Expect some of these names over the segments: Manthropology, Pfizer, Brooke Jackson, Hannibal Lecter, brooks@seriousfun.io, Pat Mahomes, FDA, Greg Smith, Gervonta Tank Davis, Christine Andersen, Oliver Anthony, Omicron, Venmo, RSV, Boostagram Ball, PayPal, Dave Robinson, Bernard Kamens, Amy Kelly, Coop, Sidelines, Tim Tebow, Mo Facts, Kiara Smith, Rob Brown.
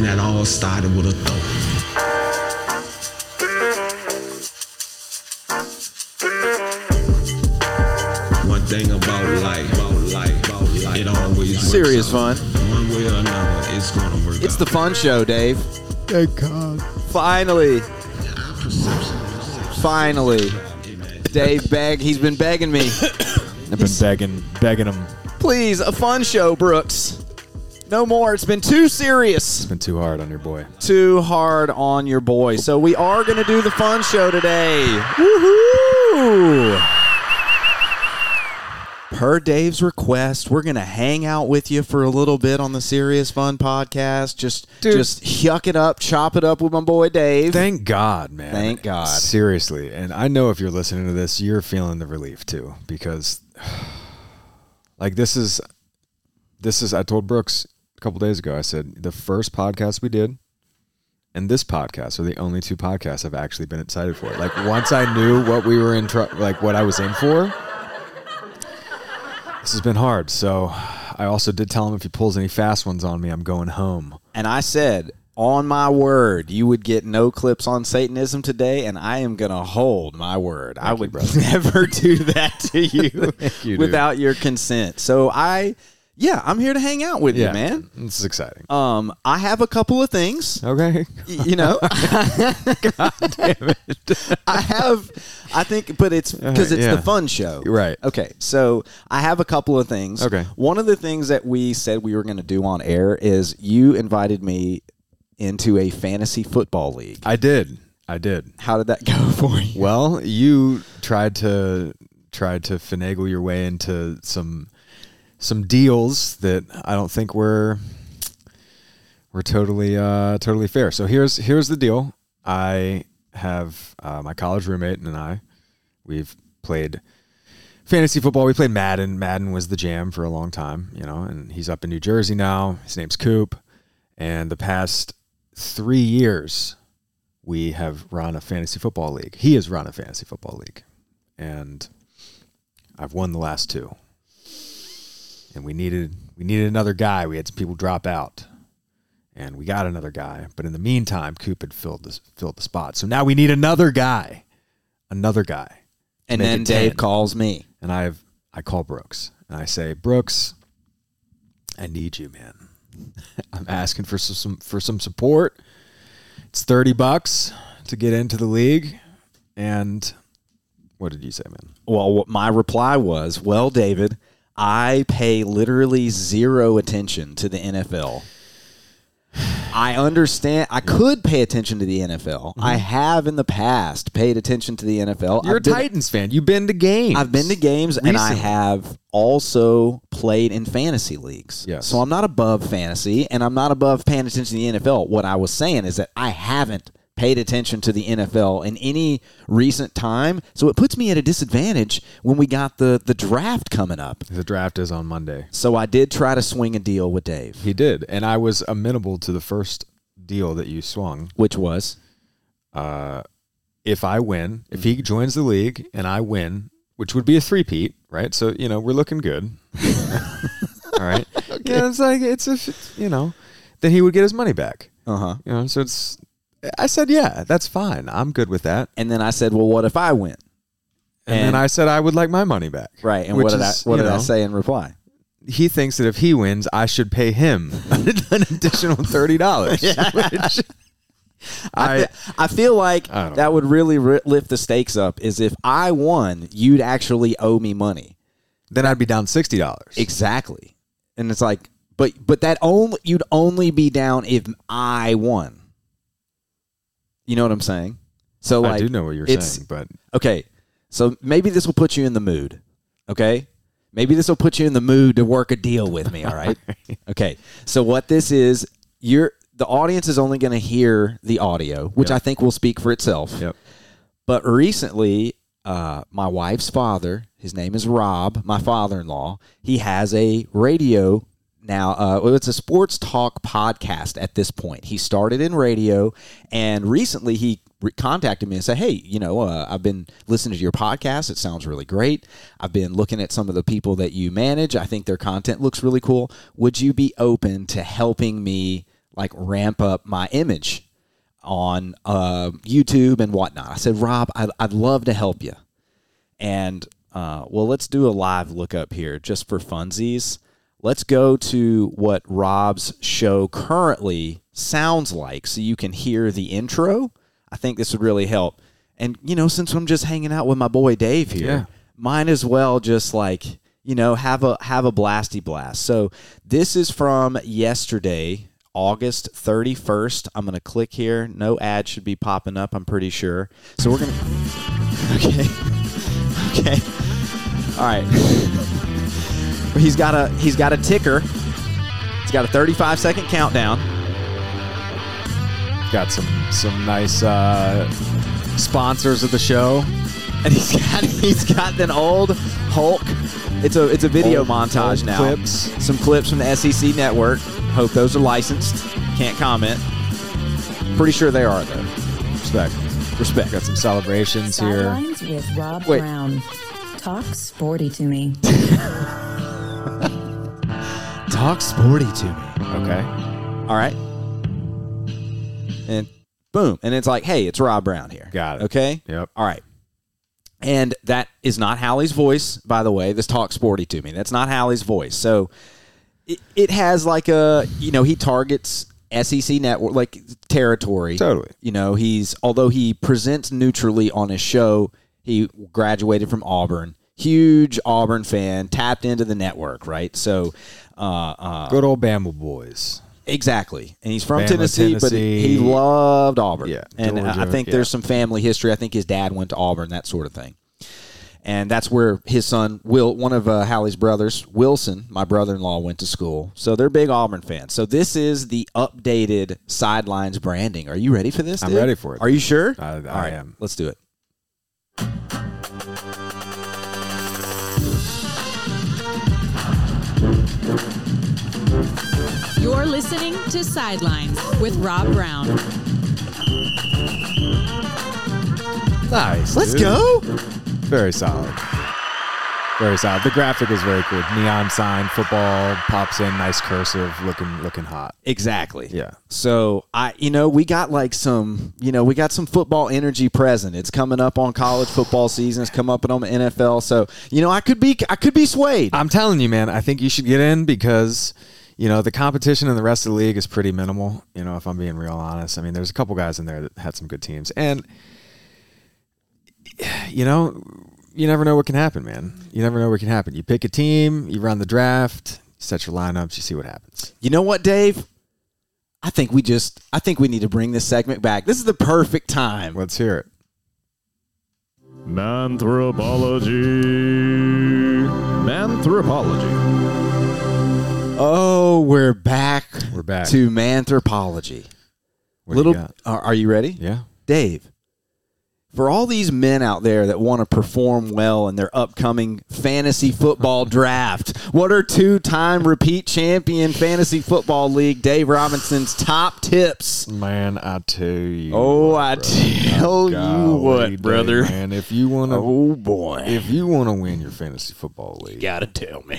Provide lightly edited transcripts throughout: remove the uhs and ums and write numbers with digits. And that all started with a thought. One thing about life, it always works. Serious fun. One way or another, it's gonna work. It's the fun show, Dave. Thank God. Finally. Dave Bag, he's been begging me. I've been begging him. Please, a fun show, Brooks. No more. It's been too serious. It's been too hard on your boy. So we are going to do the fun show today. Woohoo! Per Dave's request, we're going to hang out with you for a little bit on the Serious Fun Podcast. Just yuck it up, chop it up with my boy Dave. Thank God, man. Thank God. Seriously. And I know if you're listening to this, you're feeling the relief too, because like this is, I told Brooks a couple days ago, I said, the first podcast we did and this podcast are the only two podcasts I've actually been excited for. Like once I knew what we were in, like what I was in for, this has been hard. So I also did tell him if he pulls any fast ones on me, I'm going home. And I said, on my word, you would get no clips on Satanism today, and I am going to hold my word. Thank I would you, never do that to you, you without your consent. So I'm here to hang out with you, man. This is exciting. I have a couple of things. Okay. You know. God damn it. But it's because it's the fun show. Right. Okay. So I have a couple of things. Okay. One of the things that we said we were going to do on air is you invited me into a fantasy football league. I did. How did that go for you? Well, you tried to finagle your way into some deals that I don't think were totally fair. So here's the deal. I have my college roommate and I, we've played fantasy football. We played Madden. Madden was the jam for a long time, you know, and he's up in New Jersey now. His name's Coop. And the past 3 years, we have run a fantasy football league. He has run a fantasy football league. And I've won the last two. And we needed another guy. We had some people drop out, and we got another guy. But in the meantime, Coop had filled the spot. So now we need another guy. And then Dave calls me, and I call Brooks, and I say, Brooks, I need you, man. I'm asking for some support. It's $30 to get into the league, and what did you say, man? Well, my reply was, well, David, I pay literally zero attention to the NFL. I understand. I could pay attention to the NFL. Mm-hmm. I have in the past paid attention to the NFL. You're a Titans fan. You've been to games. I've been to games, recently. And I have also played in fantasy leagues. Yes. So I'm not above fantasy, and I'm not above paying attention to the NFL. What I was saying is that I haven't paid attention to the NFL in any recent time, so it puts me at a disadvantage when we got the draft coming up. The draft is on Monday. So I did try to swing a deal with Dave. He did, and I was amenable to the first deal that you swung. Which was? If I win, if he joins the league and I win, which would be a three-peat, right? So, you know, we're looking good. All right? Okay. Yeah, it's like, then he would get his money back. Uh-huh. You know, so it's... I said, yeah, that's fine. I'm good with that. And then I said, well, what if I win? And then I said, I would like my money back. Right. And what did I say in reply? He thinks that if he wins, I should pay him an additional $30. Yeah. Which I feel like that would really lift the stakes up, is if I won, you'd actually owe me money. Then I'd be down $60. Exactly. And it's like, but that only, you'd only be down if I won. You know what I'm saying? So like, I do know what you're saying, but... Okay, so maybe this will put you in the mood, okay? Maybe this will put you in the mood to work a deal with me, all right? Okay, so what this is, the audience is only going to hear the audio, which I think will speak for itself. Yep. But recently, my wife's father, his name is Rob, my father-in-law, he has a radio... Now, it's a sports talk podcast at this point. He started in radio, and recently he contacted me and said, hey, you know, I've been listening to your podcast. It sounds really great. I've been looking at some of the people that you manage. I think their content looks really cool. Would you be open to helping me like ramp up my image on YouTube and whatnot. I said, Rob, I'd love to help you. And well, let's do a live lookup here just for funsies. Let's go to what Rob's show currently sounds like so you can hear the intro. I think this would really help. And, you know, since I'm just hanging out with my boy Dave here, might as well just like, you know, have a blasty blast. So this is from yesterday, August 31st. I'm going to click here. No ad should be popping up, I'm pretty sure. So we're going to... Okay. All right. He's got a ticker. He's got a 35-second countdown. Got some nice sponsors of the show. And he's got an old Hulk. It's a video montage now. Clips. Some clips from the SEC network. Hope those are licensed. Can't comment. Pretty sure they are though. Respect. Got some celebrations Sidelines here. With Rob Brown. Talk sporty to me. Talk sporty to me. Okay. All right. And boom. And it's like, hey, it's Rob Brown here. Got it. Okay. Yep. All right. And that is not Hallie's voice, by the way. This Talk Sporty to Me. That's not Hallie's voice. So it has like a, you know, he targets SEC network, like territory. Totally. You know, although he presents neutrally on his show, he graduated from Auburn. Huge Auburn fan, tapped into the network, right? So. Good old Bama boys. Exactly. And he's from Tennessee, but he loved Auburn. Yeah, and Georgia, I think there's some family history. I think his dad went to Auburn, that sort of thing. And that's where his son, Will, one of Hallie's brothers, Wilson, my brother-in-law, went to school. So they're big Auburn fans. So this is the updated Sidelines branding. Are you ready for this, dude? I'm ready for it. Are you sure? All right, I am. Let's do it. You're listening to Sidelines with Rob Brown. Nice. Let's go. Very solid. Very solid. The graphic is very cool. Neon sign, football pops in, nice cursive, looking hot. Exactly. Yeah. So we got some football energy present. It's coming up on college football season. It's coming up on the NFL. So you know, I could be swayed. I'm telling you, man. I think you should get in because. You know, the competition in the rest of the league is pretty minimal, you know, if I'm being real honest. I mean, there's a couple guys in there that had some good teams. And, you know, you never know what can happen, man. You never know what can happen. You pick a team, you run the draft, you set your lineups, you see what happens. You know what, Dave? I think we need to bring this segment back. This is the perfect time. Let's hear it. Manthropology. Oh, we're back. We're back to Manthropology. Are you ready? Yeah. Dave, for all these men out there that want to perform well in their upcoming fantasy football draft, what are two-time repeat champion fantasy football league Dave Robinson's top tips? Man, I tell you. Oh, what, I tell you what, Dave, brother. Man, if you want to, oh boy, if you want to win your fantasy football league, you gotta tell me.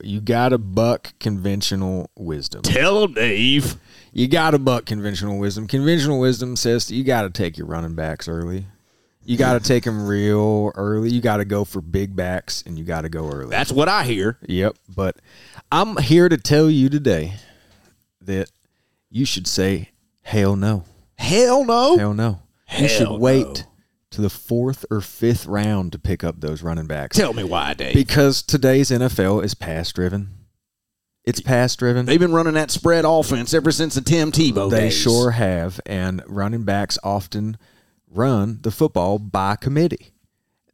You got to buck conventional wisdom. Tell him, Dave. You got to buck conventional wisdom. Conventional wisdom says that you got to take your running backs early. You got to take them real early. You got to go for big backs, and you got to go early. That's what I hear. Yep, but I'm here to tell you today that you should say, hell no. Hell no? Hell no. You should wait to the fourth or fifth round to pick up those running backs. Tell me why, Dave. Because today's NFL is pass-driven. It's pass-driven. They've been running that spread offense ever since the Tim Tebow days. They sure have, and running backs often run the football by committee.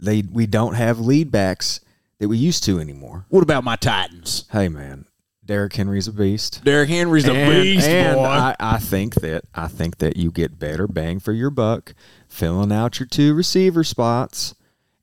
We don't have lead backs that we used to anymore. What about my Titans? Hey, man. Derrick Henry's a beast. Derrick Henry's a beast, and boy. I think that you get better bang for your buck filling out your two receiver spots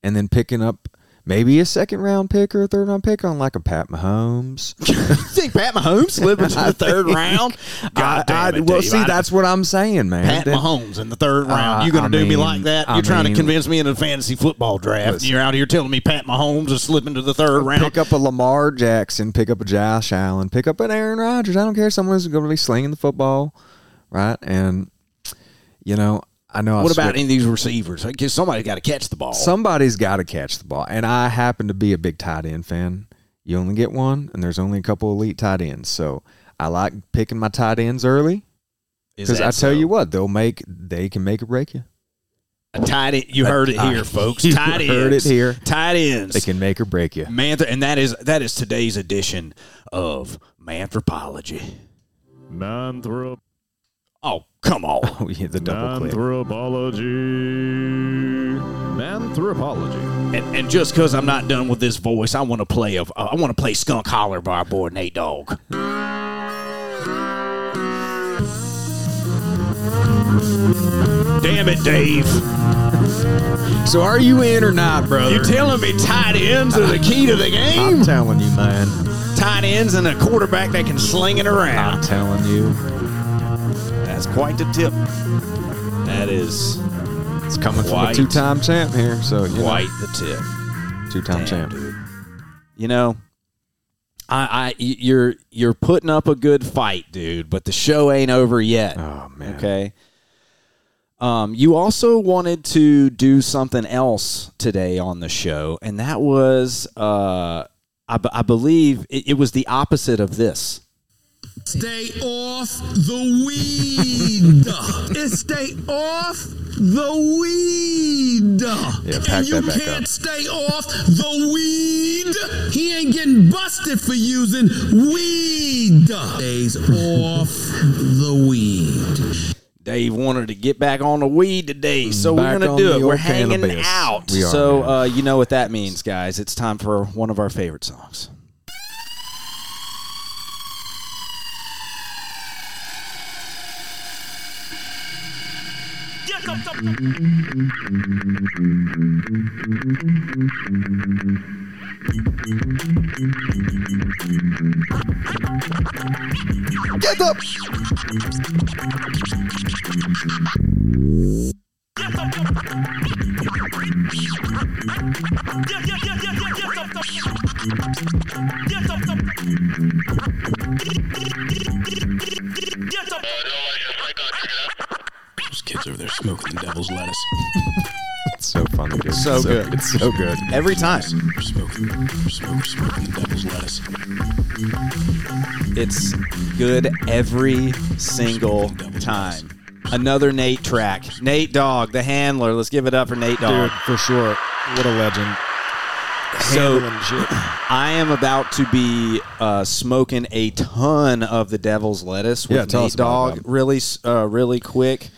and then picking up Maybe a second-round pick or a third-round pick on, like, a Pat Mahomes. You think Pat Mahomes slipping to the third round? God damn it, well, Dave, see, that's what I'm saying, man. Pat Mahomes in the third round. You're going to do me like that? You're trying to convince me in a fantasy football draft. Listen, you're out here telling me Pat Mahomes is slipping to the third round. Pick up a Lamar Jackson. Pick up a Josh Allen. Pick up an Aaron Rodgers. I don't care. Someone's going to be slinging the football, right? And, you know, I know. What about any of these receivers? Because somebody's got to catch the ball. Somebody's got to catch the ball. And I happen to be a big tight end fan. You only get one, and there's only a couple elite tight ends. So I like picking my tight ends early. Because I tell you what, they can make or break you. You heard it here, folks. You heard it here. Tight ends. They can make or break you. And that is today's edition of Manthropology. Oh, come on. Oh, yeah, the double click. Manthropology. And just because I'm not done with this voice, I want to play Skunk Holler by our boy Nate Dogg. Damn it, Dave. So are you in or not, brother? You telling me tight ends are the key to the game? I'm telling you, man. Tight ends and a quarterback that can sling it around. I'm telling you. That's quite the tip. That is. It's coming from a two-time champ here. So the tip. Two-time champ. Dude. You know, you're putting up a good fight, dude. But the show ain't over yet. Oh man. Okay. You also wanted to do something else today on the show, and that was, I believe it was the opposite of this. Stay off the weed. Stay off the weed. Yeah, and you can't stay off the weed. He ain't getting busted for using weed. Stays off the weed. Dave wanted to get back on the weed today, so we're going to do it. We're hanging out. So you know what that means, guys. It's time for one of our favorite songs. Get up! Get up! Kids over there smoking the devil's lettuce. It's so funny. It's so good. It's so good. Every time. Smoking the devil's lettuce. It's good every single time. Another Nate track. Nate Dogg, the handler. Let's give it up for Nate Dogg. Dude, for sure. What a legend. So, I am about to be smoking a ton of the devil's lettuce with Nate Dogg really quick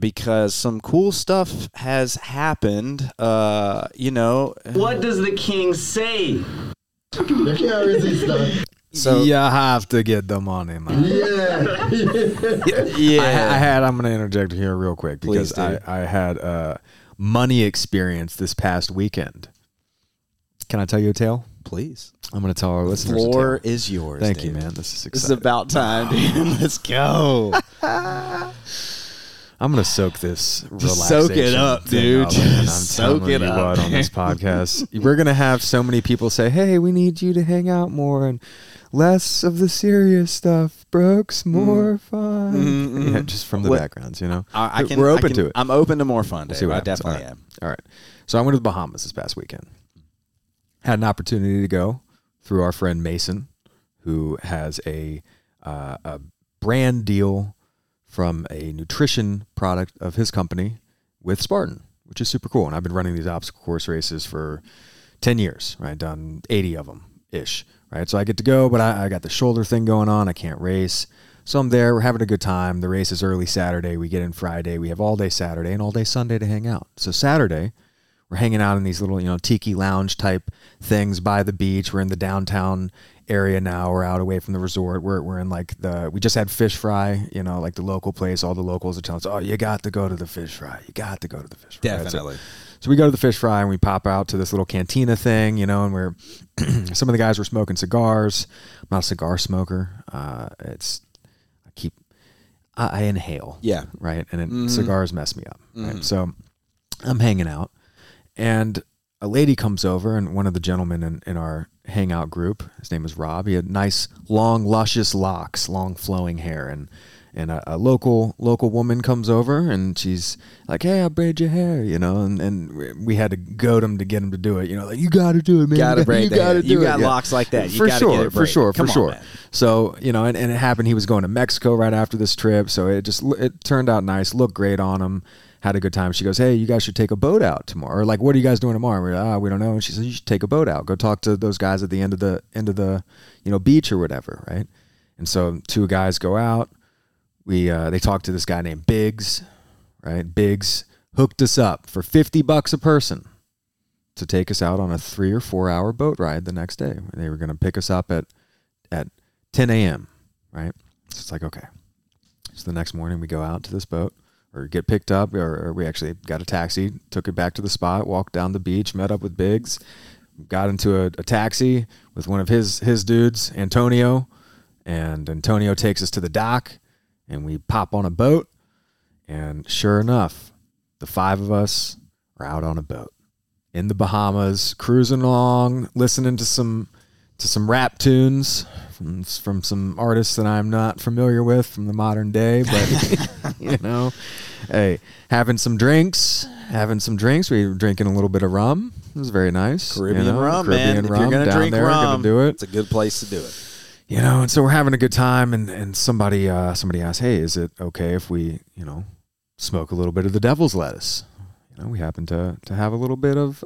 because some cool stuff has happened, you know. What does the king say? So you have to get them on him. I'm going to interject here real quick because I had... money experience this past weekend. Can I tell you a tale? Please. I'm going to tell our listeners a tale. The floor is yours. Thank you, man. This is exciting. This is about time, dude. Let's go. I'm going to soak this relaxation. Soak it up, dude. Soak it up on this podcast. We're going to have so many people say, hey, we need you to hang out more and less of the serious stuff, Brooks, more fun. Mm-hmm. Yeah, just from the backgrounds, you know. We're open to it. I'm open to more fun. We'll I definitely am. All right. So I went to the Bahamas this past weekend. Had an opportunity to go through our friend Mason, who has a brand deal from a nutrition product of his company with Spartan, which is super cool. And I've been running these obstacle course races for 10 years. Right? Done 80 of them-ish. Right, so I get to go, but I got the shoulder thing going on. I can't race. So I'm there. We're having a good time. The race is early Saturday. We get in Friday. We have all day Saturday and all day Sunday to hang out. So Saturday, we're hanging out in these little, tiki lounge type things by the beach. We're in the downtown area now. We're out away from the resort. We're in like we just had fish fry, like the local place. All the locals are telling us, oh, you got to go to the fish fry. Definitely. Right? So we go to the fish fry and we pop out to this little cantina thing, you know, and we're some of the guys were smoking cigars. I'm not a cigar smoker. I inhale. Yeah. Right. And it, cigars mess me up. Right? So I'm hanging out and a lady comes over, and one of the gentlemen in our hangout group, his name was Rob. He had nice, long, luscious locks, long flowing hair. And a local woman comes over and she's like, "Hey, I braid your hair," you know, and we had to goad him to get him to do it. You know, like, "You got to do it, man. You got to braid it. You got locks like that. You got to get it braided. For sure. Man. So, you know, and it happened. He was going to Mexico right after this trip. So it turned out nice, looked great on him. Had a good time. She goes, "Hey, you guys should take a boat out tomorrow." Or like, "What are you guys doing tomorrow?" We're like, "We don't know." And she says, "You should take a boat out. Go talk to those guys at the end of the, you know, beach or whatever." Right. And so two guys go out. They talked to this guy named Biggs, right? Biggs hooked us up for $50 a person to take us out on a 3 or 4 hour boat ride the next day. They were going to pick us up at 10 a.m., right? So it's like, okay. So the next morning we go out to this boat or get picked up, or we actually got a taxi, took it back to the spot, walked down the beach, met up with Biggs, got into a taxi with one of his dudes, Antonio, and Antonio takes us to the dock. And we pop on a boat, and sure enough, the five of us are out on a boat in the Bahamas, cruising along, listening to some rap tunes from some artists that I'm not familiar with from the modern day, but you know, hey, having some drinks. We were drinking a little bit of rum. It was very nice. Caribbean rum, man. If you're gonna drink rum, do it. It's a good place to do it. You know, and so we're having a good time, and somebody asked, "Hey, is it okay if we, you know, smoke a little bit of the devil's lettuce?" You know, we happen to have a little bit of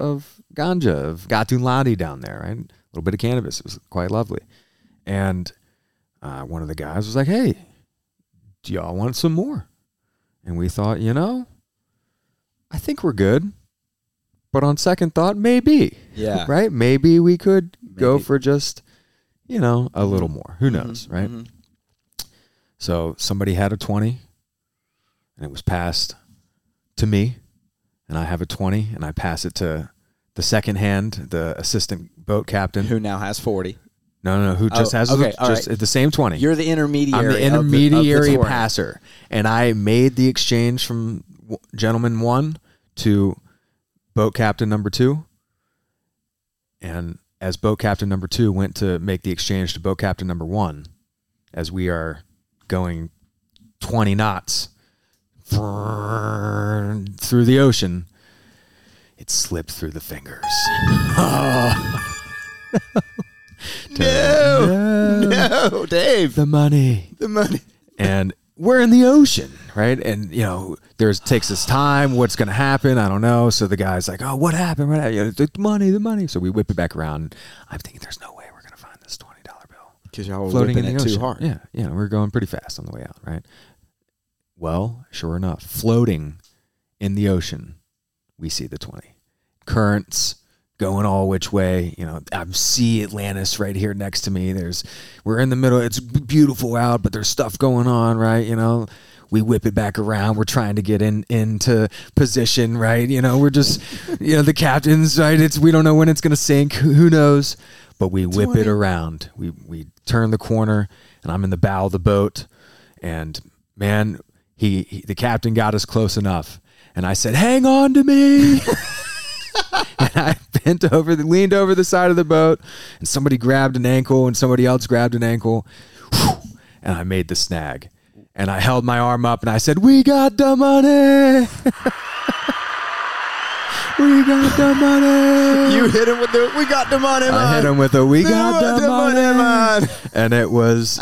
ganja, of gatun ladi down there, right? A little bit of cannabis. It was quite lovely. And one of the guys was like, "Hey, do y'all want some more?" And we thought, you know, I think we're good. But on second thought, maybe. Yeah. Right? Maybe we could go for just... you know, a little more. Who knows, right? Mm-hmm. So somebody had a 20, and it was passed to me, and I have a 20, and I pass it to the second hand, the assistant boat captain. Who now has 40. No, who just has the same 20. You're the intermediary. I'm the intermediary of the passer, and I made the exchange from gentleman one to boat captain number two, and... as boat captain number two went to make the exchange to boat captain number one, as we are going 20 knots through the ocean, it slipped through the fingers. Oh. No, Dave. The money. And we're in the ocean, right? And, you know, takes us time. What's going to happen? I don't know. So the guy's like, "Oh, what happened? What happened?" You know, the money. So we whip it back around. I'm thinking there's no way we're going to find this $20 bill. Because y'all were floating in the ocean. Too hard. Yeah. You know, we were going pretty fast on the way out, right? Well, sure enough, floating in the ocean, we see the 20. Currents going all which way. You know, I see Atlantis right here next to me. We're in the middle. It's beautiful out, but there's stuff going on, right? You know, we whip it back around. We're trying to get into position, right? You know, we're just, you know, the captain's right. We don't know when it's going to sink. Who knows? But we whip it around. We turn the corner, and I'm in the bow of the boat. And man, he the captain got us close enough. And I said, "Hang on to me." And I leaned over the side of the boat, and somebody grabbed an ankle, and somebody else grabbed an ankle, and I made the snag. And I held my arm up, and I said, "We got the money." We got the money. You hit him with the "we got the money," man. I hit him with a "we got the money," man. And it was...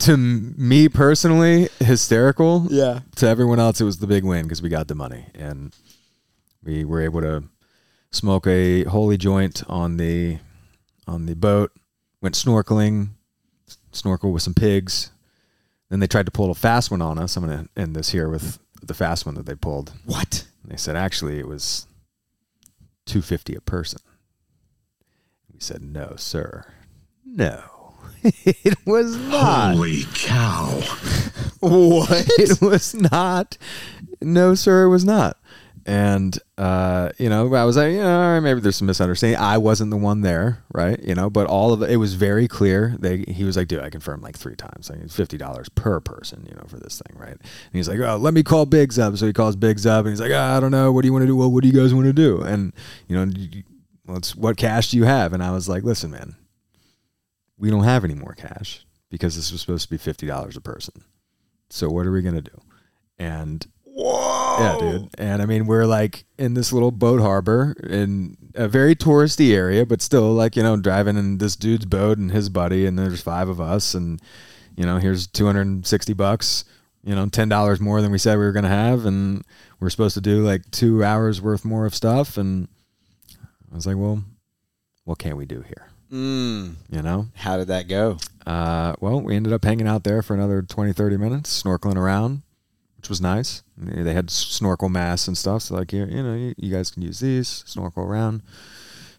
to me personally, hysterical. Yeah. To everyone else, it was the big win because we got the money. And we were able to smoke a holy joint on the boat, went snorkeling, snorkel with some pigs. Then they tried to pull a fast one on us. I'm going to end this here with the fast one that they pulled. What? And they said, actually, it was $2.50 a person. We said, "No, sir. No. It was not." Holy cow. What? It was not. No, sir, it was not. And, you know, I was like, you know, maybe there's some misunderstanding. I wasn't the one there, right? You know, but all of it was very clear. He was like, dude, I confirmed like 3 times. I mean, $50 per person, you know, for this thing, right? And he's like, oh, let me call Biggs up. So he calls Biggs up and he's like, oh, I don't know. What do you want to do? Well, what do you guys want to do? And, you know, what cash do you have? And I was like, listen, man, we don't have any more cash because this was supposed to be $50 a person. So what are we going to do? And, whoa. Yeah, dude. And I mean, we're like in this little boat harbor in a very touristy area, but still like, you know, driving in this dude's boat and his buddy, and there's 5 of us, and, you know, here's $260, you know, $10 more than we said we were going to have. And we're supposed to do like 2 hours worth more of stuff. And I was like, well, what can we do here? You know, how did that go? Well, we ended up hanging out there for another 20, 30 minutes, snorkeling around, which was nice. They had snorkel masks and stuff. So like, you know, you guys can use these, snorkel around,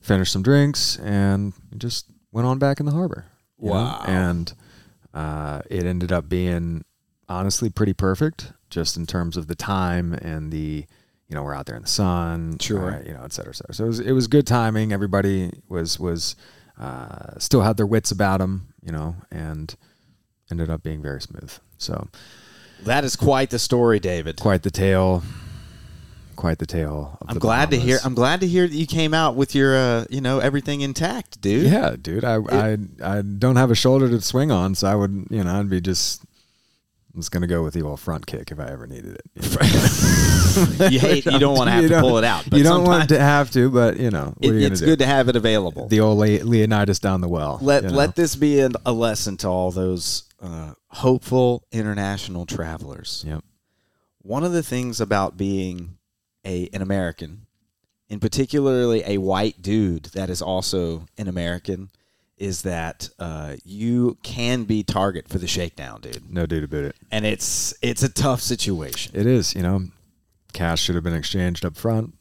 finish some drinks, and just went on back in the harbor. Wow. Know? And it ended up being honestly pretty perfect, just in terms of the time and the, you know, we're out there in the sun, sure, right, you know, et cetera, et cetera. So it was good timing. Everybody was still had their wits about them, you know, and ended up being very smooth. So that is quite the story, David. Quite the tale. Quite the tale. Of the glad Bahamas. To hear. I'm glad to hear that you came out with your, you know, everything intact, dude. Yeah, dude. I don't have a shoulder to swing on, so I would, you know, I'd be just. I'm just gonna go with the old front kick if I ever needed it. You don't want to have to pull it out. But you don't want to have to, but you know, what are you it's good to have it available. The old Leonidas down the well. Let this be a lesson to all those. Hopeful international travelers. Yep. One of the things about being an American, and particularly a white dude that is also an American, is that you can be target for the shakedown, dude. No dude about it. And it's a tough situation. It is, you know. Cash should have been exchanged up front.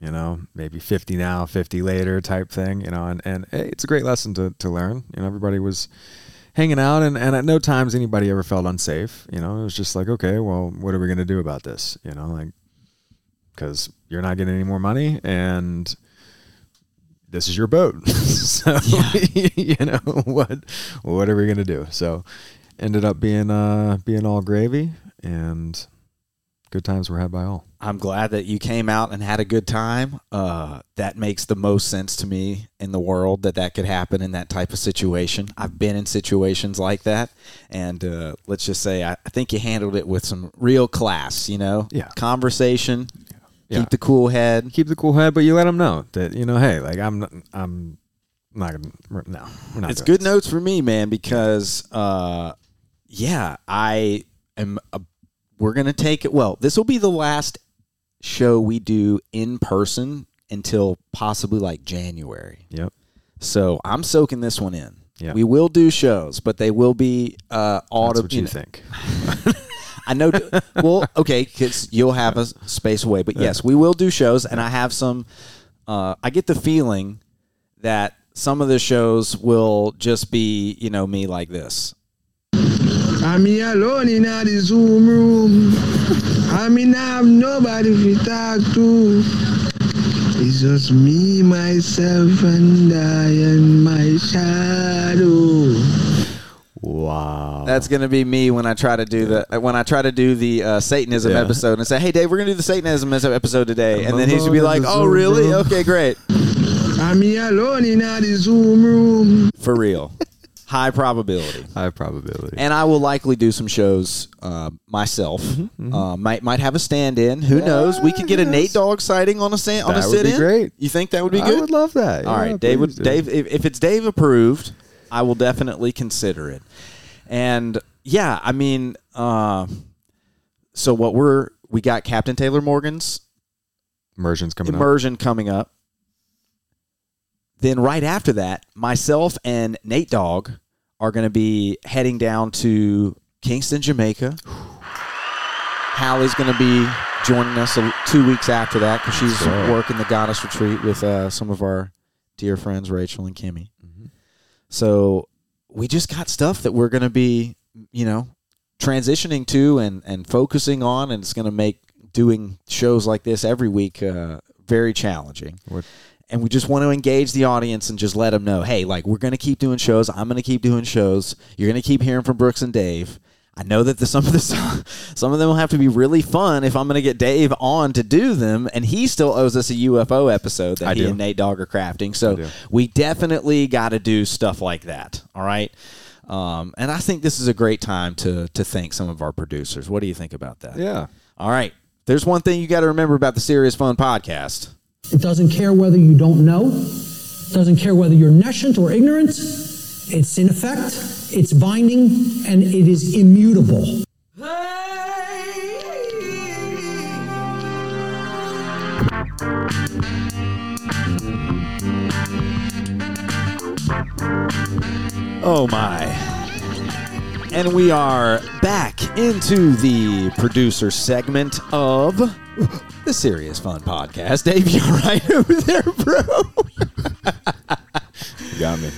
You know, maybe 50 now, 50 later type thing. You know, and hey, it's a great lesson to learn. You know, everybody was hanging out, and at no times anybody ever felt unsafe. You know, it was just like, okay, well, what are we going to do about this? You know, like, because you're not getting any more money, and this is your boat. So, yeah. You know, what are we going to do? So, ended up being all gravy, and good times were had by all. I'm glad that you came out and had a good time. That makes the most sense to me in the world that could happen in that type of situation. I've been in situations like that, and let's just say I think you handled it with some real class, you know? Yeah. Conversation, yeah. Keep the cool head. Keep the cool head, but you let them know that, you know, hey, like I'm not going to, no. We're not it's good this. Notes for me, man, because, I am a we're going to take it. Well, this will be the last show we do in person until possibly like January. Yep. So I'm soaking this one in. Yep. We will do shows, but they will be autumn. That's what you think. I know. Well, okay, because you'll have a space away. But yes, we will do shows. And I have some. I get the feeling that some of the shows will just be, you know, me like this. I'm here alone in the Zoom room. I mean, I have nobody to talk to. It's just me, myself, and I, and my shadow. Wow, that's gonna be me when I try to do the Satanism episode and say, "Hey, Dave, we're gonna do the Satanism episode today," and then he should be like, "Oh, really? Room. Okay, great." I'm here alone in the Zoom room. For real. High probability. And I will likely do some shows myself. Mm-hmm. Might have a stand-in. Who knows? We could get a Nate Dogg sighting on a sit-in. That would be great. You think that would be good? I would love that. All right, Dave. If it's Dave approved, I will definitely consider it. And yeah, I mean, so what we got Captain Taylor Morgan's immersion coming up. Then right after that, myself and Nate Dogg are going to be heading down to Kingston, Jamaica. Hallie's going to be joining us 2 weeks after that because she's working the Goddess Retreat with some of our dear friends, Rachel and Kimmy. Mm-hmm. So we just got stuff that we're going to be, you know, transitioning to and focusing on, and it's going to make doing shows like this every week very challenging. And we just want to engage the audience and just let them know, hey, like, we're going to keep doing shows. I'm going to keep doing shows. You're going to keep hearing from Brooks and Dave. I know that some of them will have to be really fun if I'm going to get Dave on to do them, and he still owes us a UFO episode that he and Nate Dogg are crafting. So we definitely got to do stuff like that, all right? And I think this is a great time to thank some of our producers. What do you think about that? Yeah. All right. There's one thing you got to remember about the Serious Fun Podcast. It doesn't care whether you don't know. It doesn't care whether you're nescient or ignorant. It's in effect, it's binding, and it is immutable. Oh my. And we are back into the producer segment of the Serious Fun Podcast. Dave, you all right over there, bro? You got me.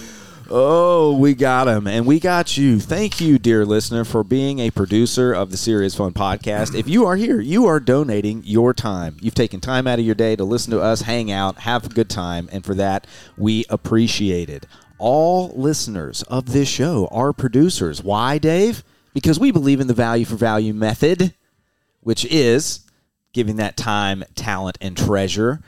Oh, we got him, and we got you. Thank you, dear listener, for being a producer of the Serious Fun Podcast. If you are here, you are donating your time. You've taken time out of your day to listen to us, hang out, have a good time, and for that, we appreciate it. All listeners of this show are producers. Why, Dave? Because we believe in the value for value method, which is giving that time, talent, and treasure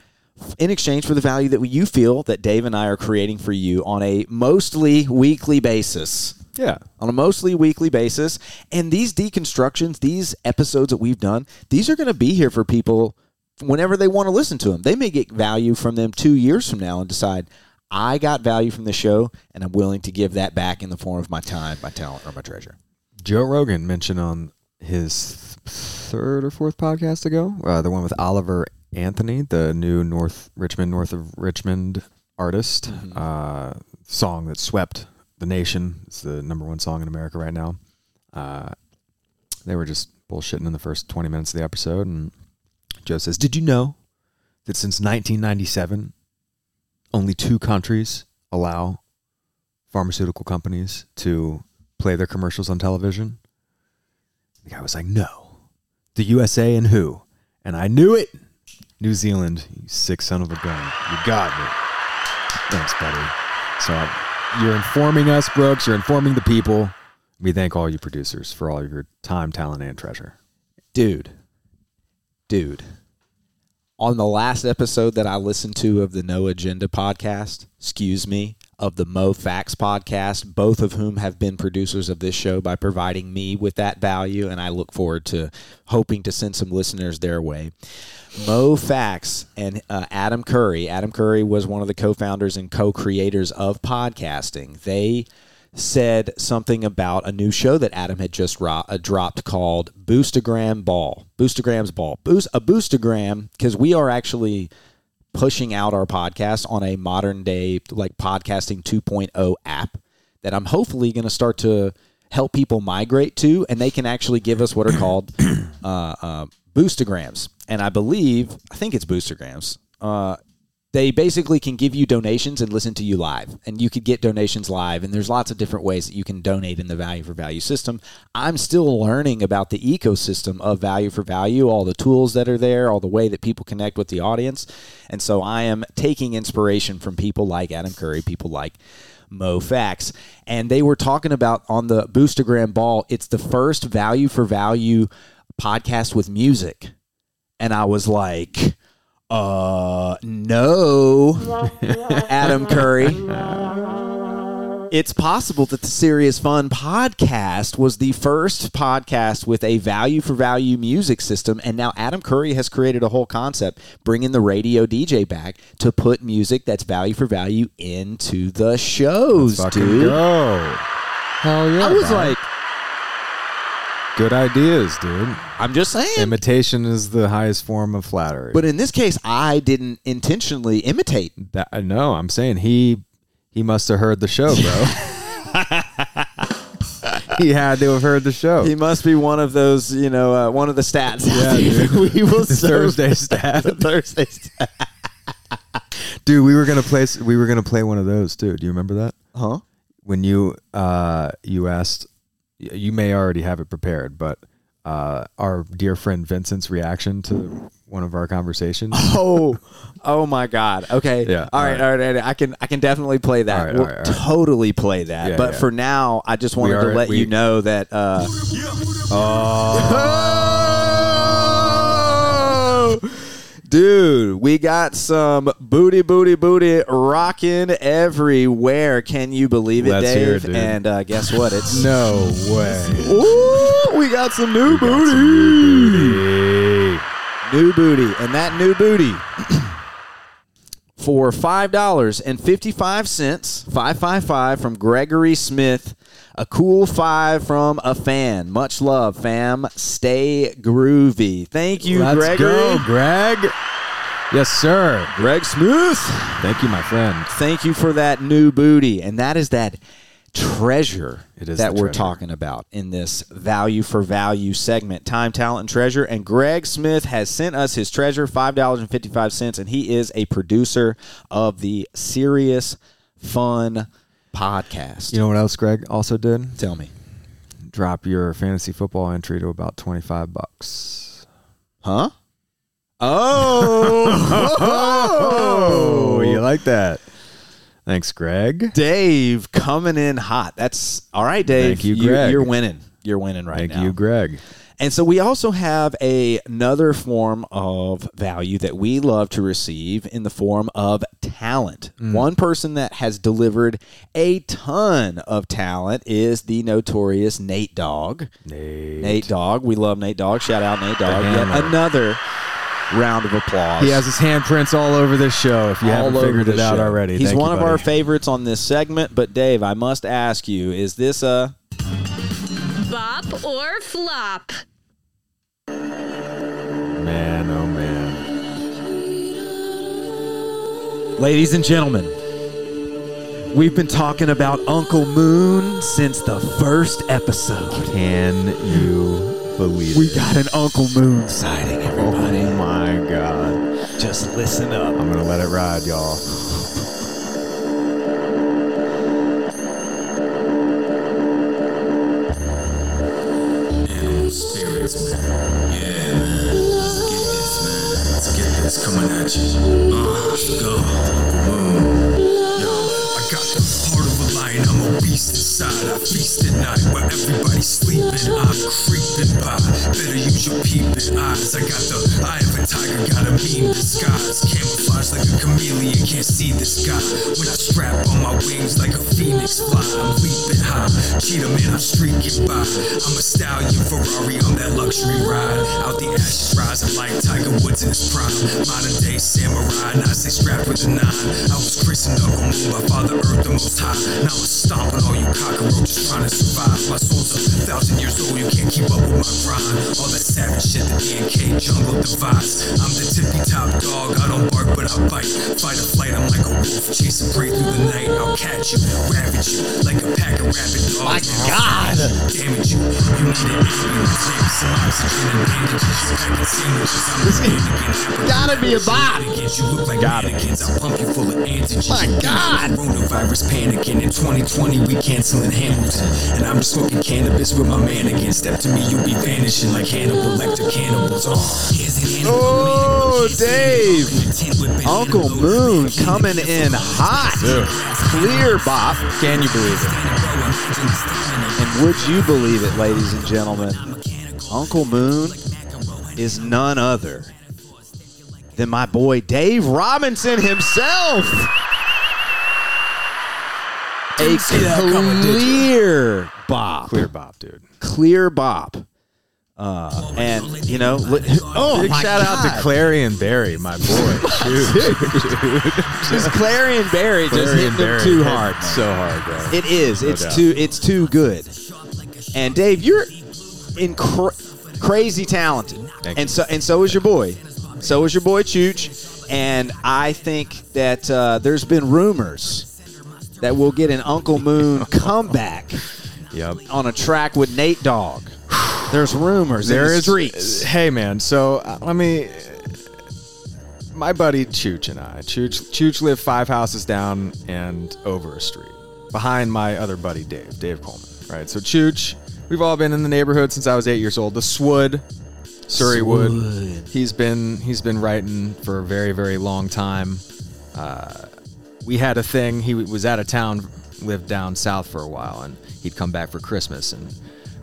in exchange for the value that you feel that Dave and I are creating for you on a mostly weekly basis. Yeah. On a mostly weekly basis. And these deconstructions, these episodes that we've done, these are going to be here for people whenever they want to listen to them. They may get value from them 2 years from now and decide, I got value from the show, and I'm willing to give that back in the form of my time, my talent, or my treasure. Joe Rogan mentioned on his third or fourth podcast ago, the one with Oliver Anthony, the new North of Richmond artist, song that swept the nation. It's the #1 song in America right now. They were just bullshitting in the first 20 minutes of the episode, and Joe says, did you know that since 1997, only 2 countries allow pharmaceutical companies to play their commercials on television? The guy was like, no. The USA and who? And I knew it. New Zealand, you sick son of a gun. You got me. Thanks, buddy. So you're informing us, Brooks. You're informing the people. We thank all you producers for all your time, talent, and treasure. Dude. On the last episode that I listened to of the No Agenda podcast, of the Mo Facts podcast, both of whom have been producers of this show by providing me with that value, and I look forward to hoping to send some listeners their way. Mo Facts and Adam Curry. Adam Curry was one of the co-founders and co-creators of podcasting. They said something about a new show that Adam had just dropped called Boostagram Ball. Boostagram's Ball. A Boostagram, because we are actually pushing out our podcast on a modern day, like, podcasting 2.0 app that I'm hopefully going to start to help people migrate to, and they can actually give us what are called Boostagrams. And I think it's Boostagrams. They basically can give you donations and listen to you live, and you could get donations live, and there's lots of different ways that you can donate in the value for value system. I'm still learning about the ecosystem of value for value, all the tools that are there, all the way that people connect with the audience, and so I am taking inspiration from people like Adam Curry, people like Mo Facts, and they were talking about on the Boostagram Ball, it's the first value for value podcast with music, and I was like, no, Adam Curry. It's possible that the Serious Fun Podcast was the first podcast with a value-for-value music system, and now Adam Curry has created a whole concept, bringing the radio DJ back to put music that's value-for-value into the shows, dude. Go. Hell yeah, I was like, good ideas, dude. I'm just saying. Imitation is the highest form of flattery. But in this case, I didn't intentionally imitate. No, I'm saying he must have heard the show, bro. He had to have heard the show. He must be one of those, one of the stats. Yeah, dude. We will Thursday stat. The Thursday stat. Dude, we were gonna play one of those too. Do you remember that? Huh? When you asked. You may already have it prepared, but our dear friend Vincent's reaction to one of our conversations. Oh my God. Okay. Yeah. All right. I can definitely play that. We'll totally play that. Yeah, but for now, I just wanted to let you know that. Dude, we got some booty rocking everywhere. Can you believe it, Dave? Hear it, and guess what? It's no way. Ooh, we got some new booty. New booty. And that new booty for $5.55, 555 from Gregory Smith. A cool five from a fan. Much love, fam. Stay groovy. Thank you, Greg. Let's go, Greg. Yes, sir. Greg Smith. Thank you, my friend. Thank you for that new booty. And that is that treasure that we're talking about in this value for value segment. Time, talent, and treasure. And Greg Smith has sent us his treasure, $5.55. And he is a producer of the Serious Fun Podcast. You know what else Greg also did? Tell me. Drop your fantasy football entry to about $25. Huh? Oh, you like that? Thanks, Greg. Dave coming in hot. That's all right, Dave. Thank you, Greg. You're winning. You're winning right now. Thank you, Greg. And so we also have another form of value that we love to receive in the form of talent. Mm. One person that has delivered a ton of talent is the notorious Nate Dogg. Nate Dogg. We love Nate Dogg. Shout out Nate Dogg. Yet another round of applause. He has his handprints all over this show, if you haven't figured it out already. He's one of our favorites on this segment. But, Dave, I must ask you, is this a bop or flop? Man, oh man. Ladies and gentlemen, we've been talking about Uncle Moon since the first episode. Can you believe it? We got an Uncle Moon sighting, everybody. Oh my God. Just listen up. I'm going to let it ride, y'all. It's coming at you. Go. Boom. Yo, I got the heart of a lion. I'm a beast inside. I feast at night while everybody's sleeping. I'm creeping by. Better use your peeping eyes. I got the eye of a tiger. Got a mean disguise. Camouflage like a chameleon. Can't see the sky. When I strap on my wings like a phoenix fly, I'm leaping high. Cheetah man, I'm streaking by. I'm a stallion Ferrari on that luxury ride. Out the ashes rising like Tiger Woods in his prime. Modern day samurai, and I say strapped with a nine. I was christened Uncle Moon by Father Earth the Most High. Now I'm stomping all you cockroaches trying to survive. My soul's a 1,000 years old, you can't keep up with my grind. All that savage shit that DNK jungle divides. I'm the tippy top dog, I don't bark but I bite. Fight or flight, I'm like a wolf chasing prey through the night. I'll catch you, ravage you like a pack of rabid dogs. My God! Damage you, you need an ambulance. Take some oxygen and bandages. You pack and sandwiches. I'm the mannequin. Gotta be a bot. You look like mannequins. I'll pump you full of antigens. My God! Coronavirus panicking. In 2020 we canceling Hamilton, and I'm just smoking cannabis with my mannequin. Step to me, you'll be vanishing like Hannibal Lecter cannibals. Oh, Dave! Uncle Moon coming in hot. Clear bop. Can you believe it? And would you believe it, ladies and gentlemen? Uncle Moon is none other than my boy Dave Robinson himself. A clear bop. Clear bop, dude. Clear bop. And, you know, big shout out to Clarion Berry, my boy. Just Clarion Berry just hitting them too hard. So hard, bro. It is. It's too good. And, Dave, you're crazy talented. And so is your boy. So is your boy, Chooch. And I think that there's been rumors that we'll get an Uncle Moon comeback on a track with Nate Dogg. There's rumors in the streets. Hey, man, so let me – my buddy Chooch and I. Chooch lived 5 houses down and over a street behind my other buddy Dave Coleman, right? So Chooch We've all been in the neighborhood since I was 8 years old. The Swood, Surrey Wood. He's been writing for a very, very long time. We had a thing. He was out of town, lived down south for a while, and he'd come back for Christmas. And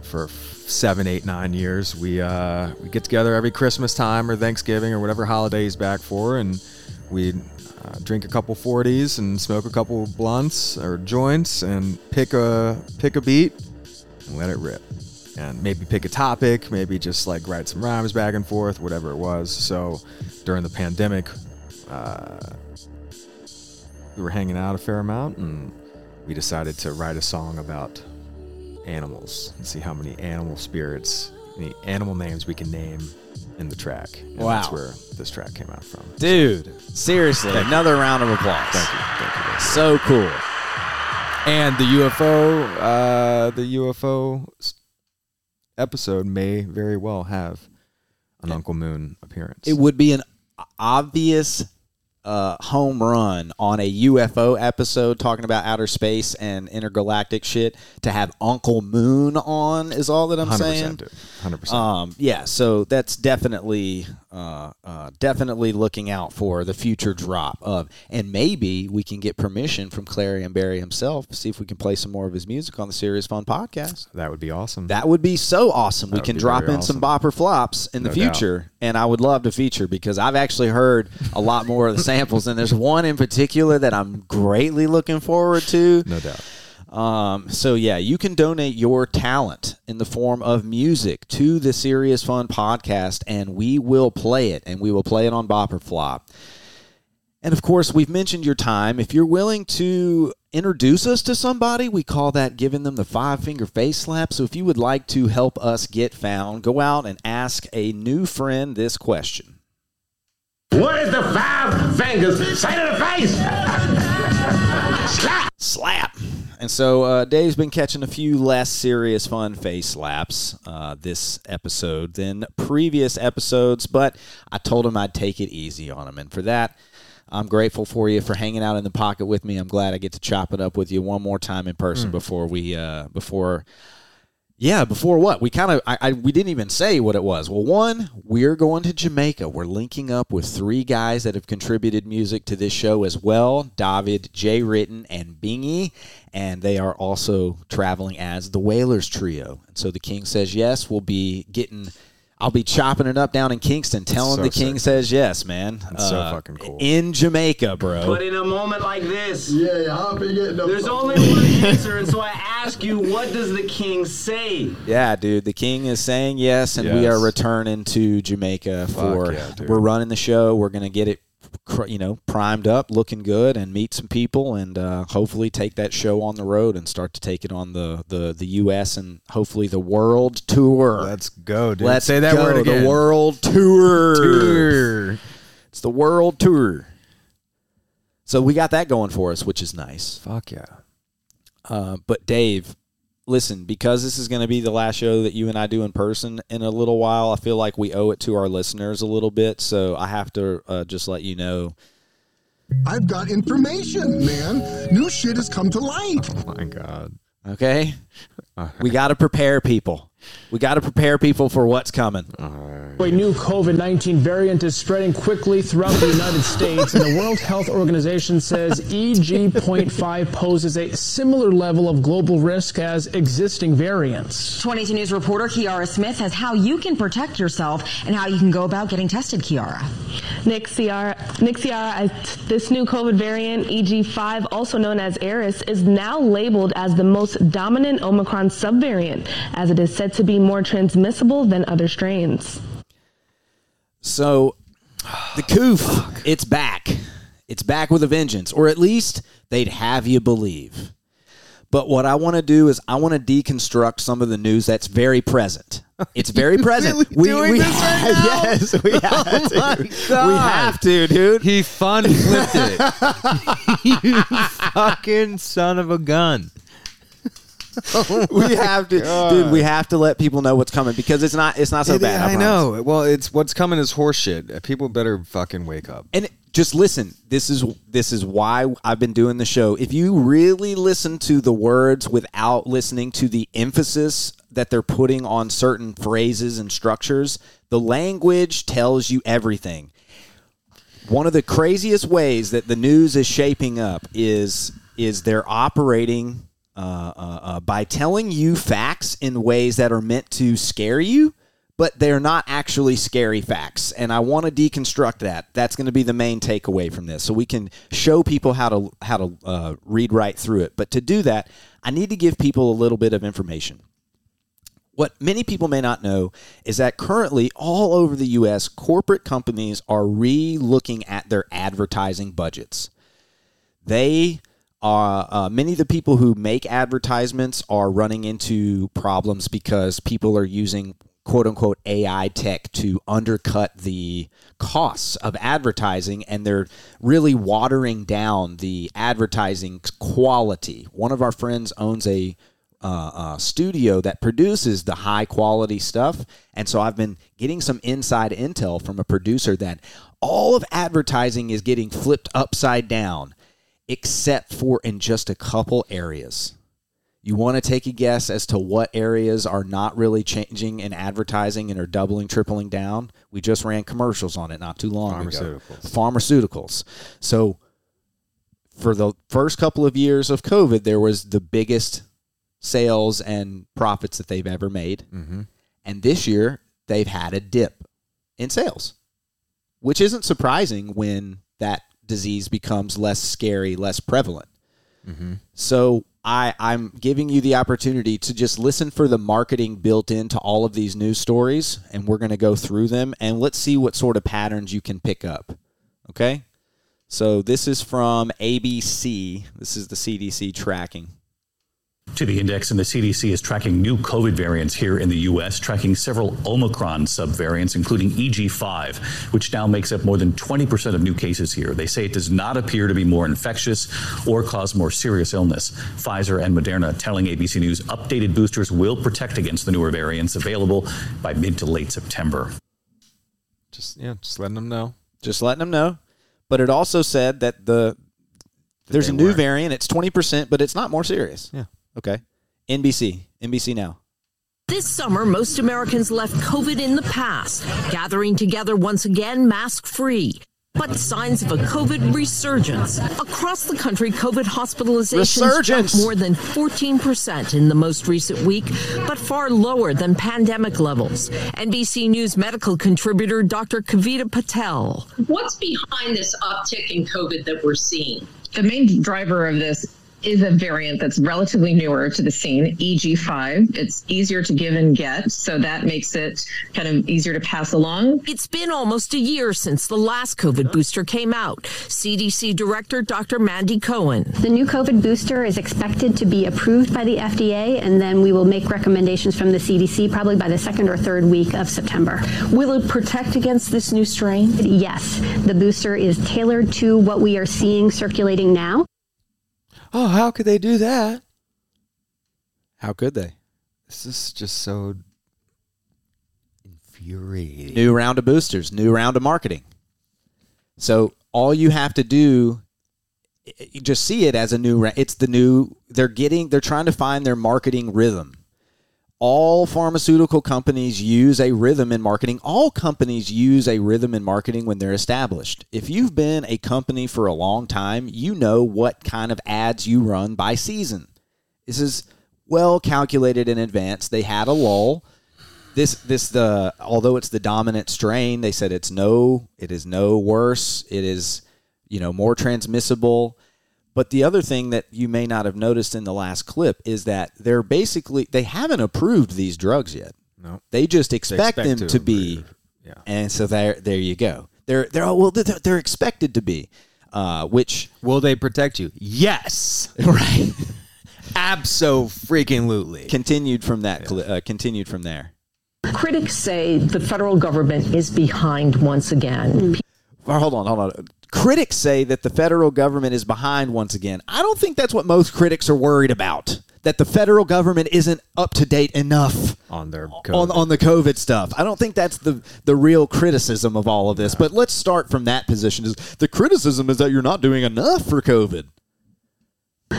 for 7, 8, 9 years, we get together every Christmas time or Thanksgiving or whatever holiday he's back for, and we'd drink a couple 40s and smoke a couple blunts or joints and pick a beat and let it rip. And maybe pick a topic, maybe just like write some rhymes back and forth, whatever it was. So during the pandemic, we were hanging out a fair amount, and we decided to write a song about animals and see how many animal spirits, any animal names we can name in the track. And wow. That's where this track came out from. Dude, so, seriously, another round of applause. Thank you. So cool. And the UFO episode may very well have an Uncle Moon appearance. It would be an obvious home run on a UFO episode talking about outer space and intergalactic shit to have Uncle Moon on is all that I'm 100% saying. 100%. Yeah, so that's definitely looking out for the future drop of, and maybe we can get permission from Clarion Berry himself to see if we can play some more of his music on the Serious Fun Podcast. That would be awesome. That would be so awesome. That we can drop in some bopper flops in the future, and I would love to feature because I've actually heard a lot more of the samples, and there's one in particular that I'm greatly looking forward to. No doubt. So, yeah, you can donate your talent in the form of music to the Serious Fun Podcast, and we will play it, on Bop or Flop. And, of course, we've mentioned your time. If you're willing to introduce us to somebody, we call that giving them the five-finger face slap. So if you would like to help us get found, go out and ask a new friend this question. What is the five fingers? Side of the face! Slap! Slap! And so Dave's been catching a few less Serious Fun face slaps this episode than previous episodes, but I told him I'd take it easy on him. And for that, I'm grateful for you for hanging out in the pocket with me. I'm glad I get to chop it up with you one more time in person before we... before what? We kind of, we didn't even say what it was. Well, one, we're going to Jamaica. We're linking up with three guys that have contributed music to this show as well, David, Jay Ritten, and Bingy, and they are also traveling as the Wailers Trio. And so the King Says Yes will be getting... I'll be chopping it up down in Kingston, telling the King Says Yes, man. It's so fucking cool. In Jamaica, bro. But in a moment like this, I'll be getting up. There's only one answer, and so I ask you, what does the King say? Yeah, dude, the King is saying yes, and we are returning to Jamaica for. We're running the show. We're gonna get it, primed up, looking good, and meet some people, and hopefully take that show on the road and start to take it on the U.S. and hopefully the world tour. Let's go, dude. Let's say that word again. The world tour. It's the world tour. So we got that going for us, which is nice. Fuck yeah. But Dave, listen, because this is going to be the last show that you and I do in person in a little while, I feel like we owe it to our listeners a little bit, so I have to just let you know. I've got information, man. New shit has come to light. Oh, my God. Okay? Right. We got to prepare people. We got to prepare people for what's coming. All right. A new COVID-19 variant is spreading quickly throughout the United States, and the World Health Organization says EG.5 poses a similar level of global risk as existing variants. 22 News reporter Kiara Smith has how you can protect yourself and how you can go about getting tested, Kiara. Nick Ciara, this new COVID variant, EG.5, also known as Eris, is now labeled as the most dominant Omicron subvariant, as it is said to be more transmissible than other strains. So, the coof, it's back. It's back with a vengeance, or at least they'd have you believe. But what I want to do is I want to deconstruct some of the news that's very present. It's very present. Really we this right now? Yes, we have to. My God. We have to, dude. He fun flipped it. You fucking son of a gun. Oh we have to, God. Dude. We have to let people know what's coming because it's not so bad. I know. Well, it's what's coming is horseshit. People better fucking wake up. And Just listen. This is why I've been doing the show. If you really listen to the words without listening to the emphasis that they're putting on certain phrases and structures, the language tells you everything. One of the craziest ways that the news is shaping up is they're operating by telling you facts in ways that are meant to scare you, but they're not actually scary facts, and I want to deconstruct that. That's going to be the main takeaway from this, so we can show people how to read right through it. But to do that, I need to give people a little bit of information. What many people may not know is that currently all over the U.S., corporate companies are re-looking at their advertising budgets. They are, many of the people who make advertisements are running into problems because people are using quote-unquote AI tech to undercut the costs of advertising, and they're really watering down the advertising quality. One of our friends owns a studio that produces the high-quality stuff, and so I've been getting some inside intel from a producer that all of advertising is getting flipped upside down, except for in just a couple areas. You want to take a guess as to what areas are not really changing in advertising and are doubling, tripling down? We just ran commercials on it not too long ago. Pharmaceuticals. So for the first couple of years of COVID, there was the biggest sales and profits that they've ever made. Mm-hmm. And this year, they've had a dip in sales, which isn't surprising when that disease becomes less scary, less prevalent. Mm-hmm. So I'm giving you the opportunity to just listen for the marketing built into all of these news stories, and we're going to go through them, and let's see what sort of patterns you can pick up, okay? So this is from ABC. This is the CDC tracking. To the index, and the CDC is tracking new COVID variants here in the U.S., tracking several Omicron subvariants, including EG5, which now makes up more than 20% of new cases here. They say it does not appear to be more infectious or cause more serious illness. Pfizer and Moderna telling ABC News updated boosters will protect against the newer variants available by mid to late September. Just letting them know. Just letting them know. But it also said that there's a new variant. It's 20%, but it's not more serious. Yeah. Okay. NBC Now. This summer, most Americans left COVID in the past, gathering together once again, mask-free. But signs of a COVID resurgence. Across the country, COVID hospitalizations jumped more than 14% in the most recent week, but far lower than pandemic levels. NBC News medical contributor Dr. Kavita Patel. What's behind this uptick in COVID that we're seeing? The main driver of this is a variant that's relatively newer to the scene, EG5. It's easier to give and get, so that makes it kind of easier to pass along. It's been almost a year since the last COVID booster came out. CDC Director Dr. Mandy Cohen. The new COVID booster is expected to be approved by the FDA, and then we will make recommendations from the CDC probably by the second or third week of September. Will it protect against this new strain? Yes. The booster is tailored to what we are seeing circulating now. Oh, how could they do that? How could they? This is just so infuriating. New round of boosters, new round of marketing. So all you have to do, you just see it as a new round. It's the new, they're trying to find their marketing rhythm. All pharmaceutical companies use a rhythm in marketing. All companies use a rhythm in marketing when they're established. If you've been a company for a long time, you know what kind of ads you run by season. This is well calculated in advance. They had a lull. Although it's the dominant strain, they said it is no worse. It is, more transmissible. But the other thing that you may not have noticed in the last clip is that they haven't approved these drugs yet. No. They just expect them to be. Yeah. And so there you go. They're expected to be, which will they protect you? Yes. Right. Abso-freaking-lutely. Continued from there. Critics say the federal government is behind once again. Hold on. Critics say that the federal government is behind once again. I don't think that's what most critics are worried about. that the federal government isn't up to date enough on their COVID. On the COVID stuff. I don't think that's the real criticism of all of this. No. But let's start from that position. The criticism is that you're not doing enough for COVID.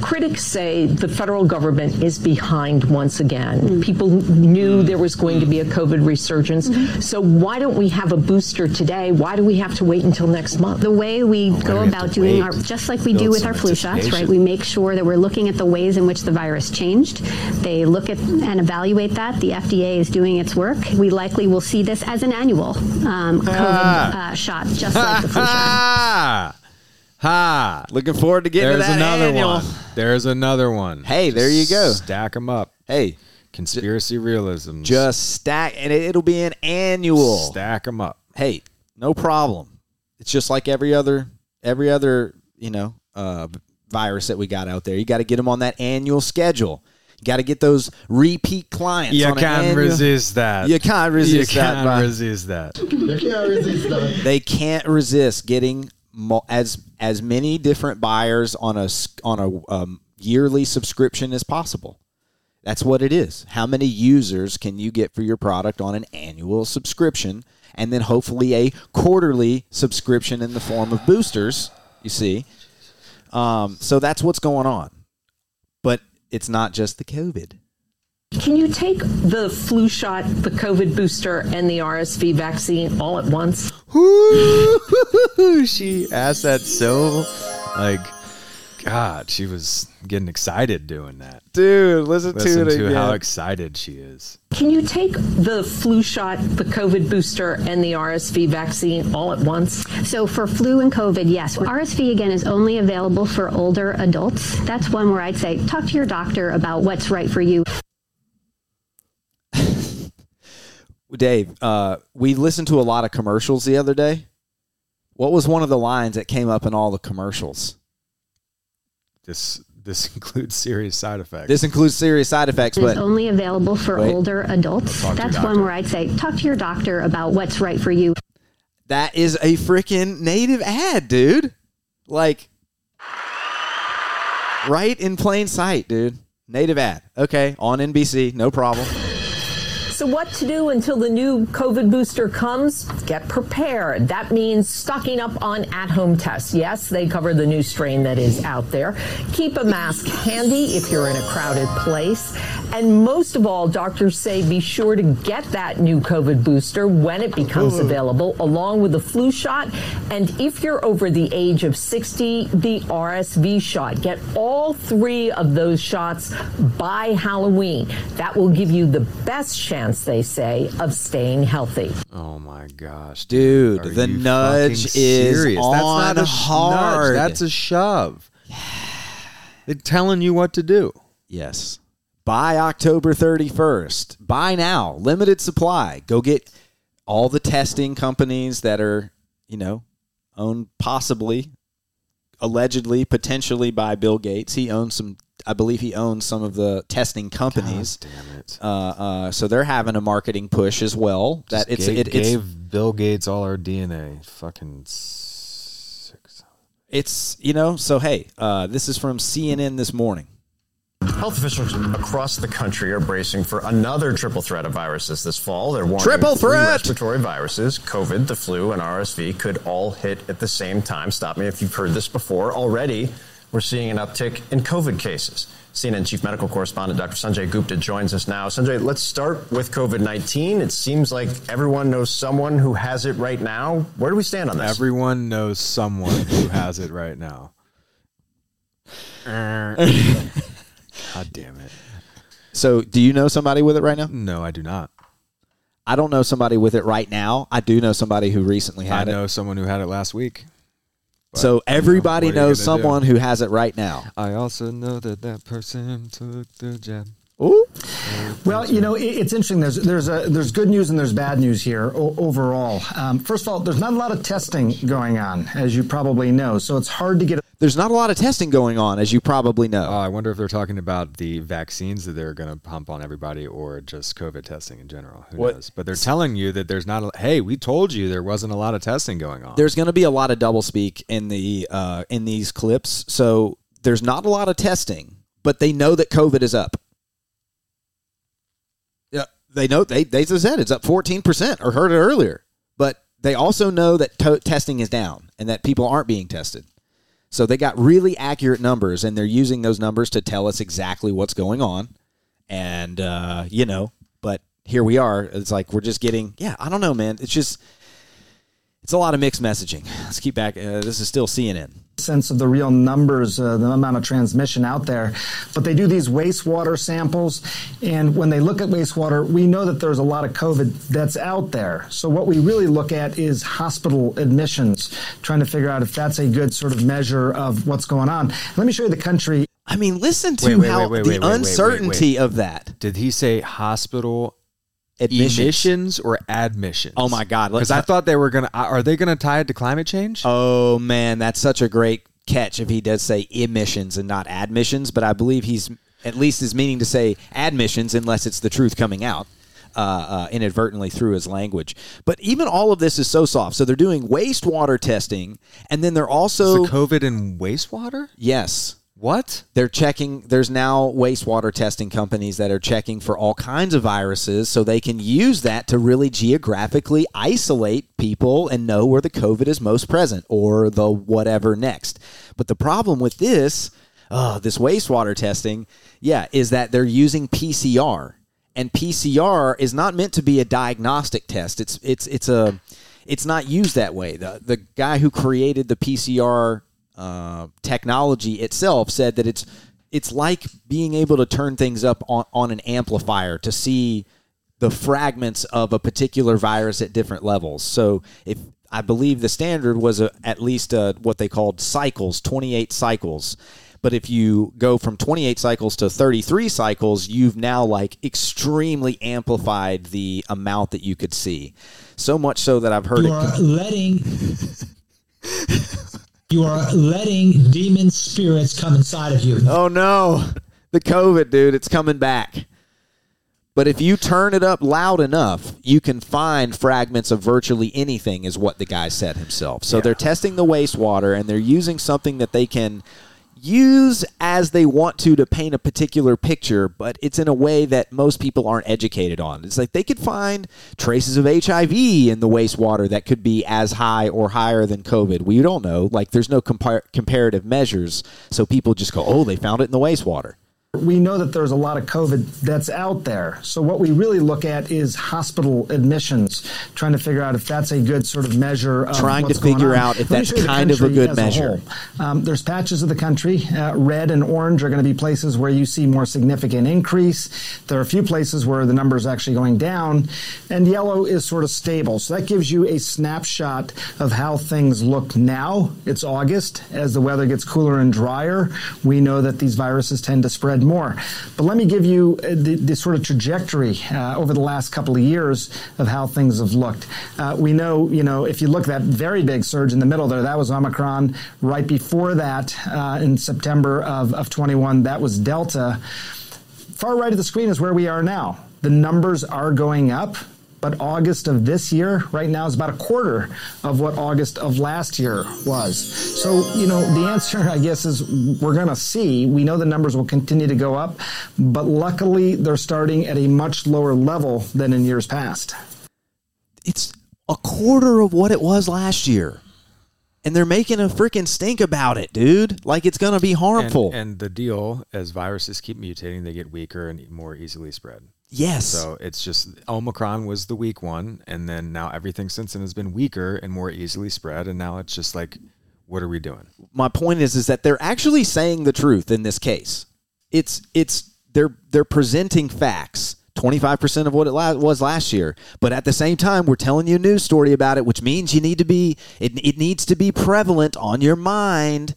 Critics say the federal government is behind once again. Mm-hmm. People knew there was going to be a COVID resurgence. Mm-hmm. So why don't we have a booster today? Why do we have to wait until next month? The way we go about doing our, just like we do with our flu shots, right? We make sure that we're looking at the ways in which the virus changed. They look at and evaluate that. The FDA is doing its work. We likely will see this as an annual COVID shot, just like the flu shot. Ha! Looking forward to getting to that annual. There's another one. Hey, there you go. Stack them up. Hey. Conspiracy realism. Just stack, and it'll be an annual. Stack them up. Hey, no problem. It's just like every other virus that we got out there. You got to get them on that annual schedule. You got to get those repeat clients. You can't resist that. They can't resist getting as many different buyers on a yearly subscription as possible. That's what it is. How many users can you get for your product on an annual subscription, and then hopefully a quarterly subscription in the form of boosters? You see, so that's what's going on. But it's not just the COVID. Can you take the flu shot, the COVID booster, and the RSV vaccine all at once? She asked that so, God, she was getting excited doing that. Dude, listen to how excited she is. Can you take the flu shot, the COVID booster, and the RSV vaccine all at once? So for flu and COVID, yes. RSV, again, is only available for older adults. That's one where I'd say talk to your doctor about what's right for you. Dave, we listened to a lot of commercials the other day. What was one of the lines that came up in all the commercials? This includes serious side effects. But it's only available for older adults. That's one where I'd say talk to your doctor about what's right for you. That is a freaking native ad, dude. Like, right in plain sight, dude. Native ad. Okay, on NBC, no problem. So what to do until the new COVID booster comes? Get prepared. That means stocking up on at-home tests. Yes, they cover the new strain that is out there. Keep a mask handy if you're in a crowded place. And most of all, doctors say be sure to get that new COVID booster when it becomes available, along with the flu shot. And if you're over the age of 60, the RSV shot. Get all three of those shots by Halloween. That will give you the best chance, they say, of staying healthy. Oh my gosh, dude, the nudge is serious. On. That's not a hard nudge. That's a shove. Yeah. They're telling you what to do. Yes. By October 31st, buy now, limited supply. Go get all the testing companies that are, owned possibly, allegedly, potentially by Bill Gates. I believe he owns some of the testing companies. God damn it. So they're having a marketing push as well. That gave Bill Gates all our DNA. Fucking six. It's, so hey, this is from CNN this morning. Health officials across the country are bracing for another triple threat of viruses this fall. They're warning respiratory viruses, COVID, the flu, and RSV could all hit at the same time. Stop me if you've heard this before already. We're seeing an uptick in COVID cases. CNN Chief Medical Correspondent Dr. Sanjay Gupta joins us now. Sanjay, let's start with COVID-19. It seems like everyone knows someone who has it right now. Where do we stand on this? Everyone knows someone who has it right now. God damn it. So do you know somebody with it right now? No, I do not. I don't know somebody with it right now. I do know somebody who recently had it. I know someone who had it last week. So everybody knows someone who has it right now. I also know that person took the jab. Ooh. Well, it's interesting. There's good news and there's bad news here overall. First of all, there's not a lot of testing going on, as you probably know. So it's hard to get. I wonder if they're talking about the vaccines that they're going to pump on everybody or just COVID testing in general. Who knows? But they're telling you that there's not. Hey, we told you there wasn't a lot of testing going on. There's going to be a lot of doublespeak in these clips. So there's not a lot of testing. but they know that COVID is up. Yeah, they know they said it's up 14% or heard it earlier, but they also know that testing is down and that people aren't being tested. So they got really accurate numbers, and they're using those numbers to tell us exactly what's going on. And, you know, but here we are. It's like we're just getting, I don't know, man. It's just, it's a lot of mixed messaging. Let's keep back. This is still CNN. Sense of the real numbers, the amount of transmission out there. But they do these wastewater samples, and when they look at wastewater, we know that there's a lot of COVID that's out there. So what we really look at is hospital admissions, trying to figure out if that's a good sort of measure of what's going on. Let me show you the country. I mean, listen to how the uncertainty of that. Did he say hospital admissions or admissions? Oh my God! Because I thought they were gonna. Are they gonna tie it to climate change? Oh man, that's such a great catch. If he does say emissions and not admissions, but I believe he's at least is meaning to say admissions, unless it's the truth coming out inadvertently through his language. But even all of this is so soft. So they're doing wastewater testing, and then they're also is the COVID in wastewater. Yes. What? They're checking. There's now wastewater testing companies that are checking for all kinds of viruses so they can use that to really geographically isolate people and know where the COVID is most present or the whatever next. But the problem with this, this wastewater testing, is that they're using PCR. And PCR is not meant to be a diagnostic test. It's not used that way. The guy who created the PCR technology itself said that it's like being able to turn things up on an amplifier to see the fragments of a particular virus at different levels. So if I believe the standard was at least what they called cycles, 28 cycles. But if you go from 28 cycles to 33 cycles, you've now like extremely amplified the amount that you could see. So much so that I've heard you are letting... You are letting demon spirits come inside of you. Oh, no. The COVID, dude, it's coming back. But if you turn it up loud enough, you can find fragments of virtually anything is what the guy said himself. So they're testing the wastewater, and they're using something that they can use as they want to paint a particular picture, but it's in a way that most people aren't educated on. It's like they could find traces of HIV in the wastewater that could be as high or higher than COVID. We don't know. Like, there's no comparative measures, so people just go, oh, they found it in the wastewater. We know that there's a lot of COVID that's out there. So what we really look at is hospital admissions, trying to figure out if that's a good sort of measure of trying to figure out if that's kind of a good measure. There's patches of the country. Red and orange are going to be places where you see more significant increase. There are a few places where the number is actually going down. And yellow is sort of stable. So that gives you a snapshot of how things look now. It's August. As the weather gets cooler and drier, we know that these viruses tend to spread more. But let me give you the sort of trajectory over the last couple of years of how things have looked. We know, if you look at that very big surge in the middle there, that was Omicron. Right before that, in September of 21, that was Delta. Far right of the screen is where we are now. The numbers are going up. But August of this year right now is about a quarter of what August of last year was. So, the answer, I guess, is we're going to see. We know the numbers will continue to go up, but luckily they're starting at a much lower level than in years past. It's a quarter of what it was last year. And they're making a freaking stink about it, dude. Like, it's going to be harmful. And the deal, as viruses keep mutating, they get weaker and more easily spread. Yes. So it's just Omicron was the weak one, and then now everything since then has been weaker and more easily spread, and now it's just like, what are we doing? My point is that they're actually saying the truth in this case. They're presenting facts, 25% of what it was last year, but at the same time we're telling you a news story about it, which means you need to be it needs to be prevalent on your mind.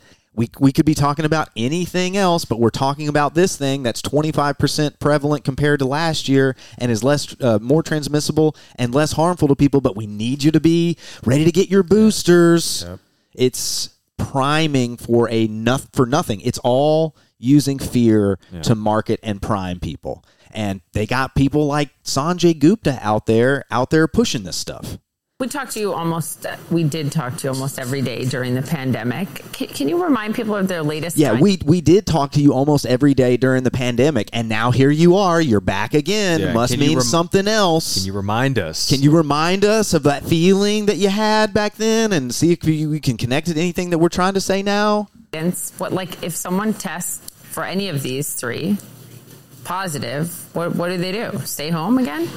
We could be talking about anything else, but we're talking about this thing that's 25% prevalent compared to last year and is less more transmissible and less harmful to people, but we need you to be ready to get your boosters. Yep. It's priming for nothing. It's all using fear to market and prime people. And they got people like Sanjay Gupta out there pushing this stuff. We did talk to you almost every day during the pandemic. Can you remind people of their latest? Yeah, we did talk to you almost every day during the pandemic, and now here you are. You're back again. Yeah, must mean something else. Can you remind us? Can you remind us of that feeling that you had back then and see if we can connect it to anything that we're trying to say now? If someone tests for any of these three positive, what do they do? Stay home again?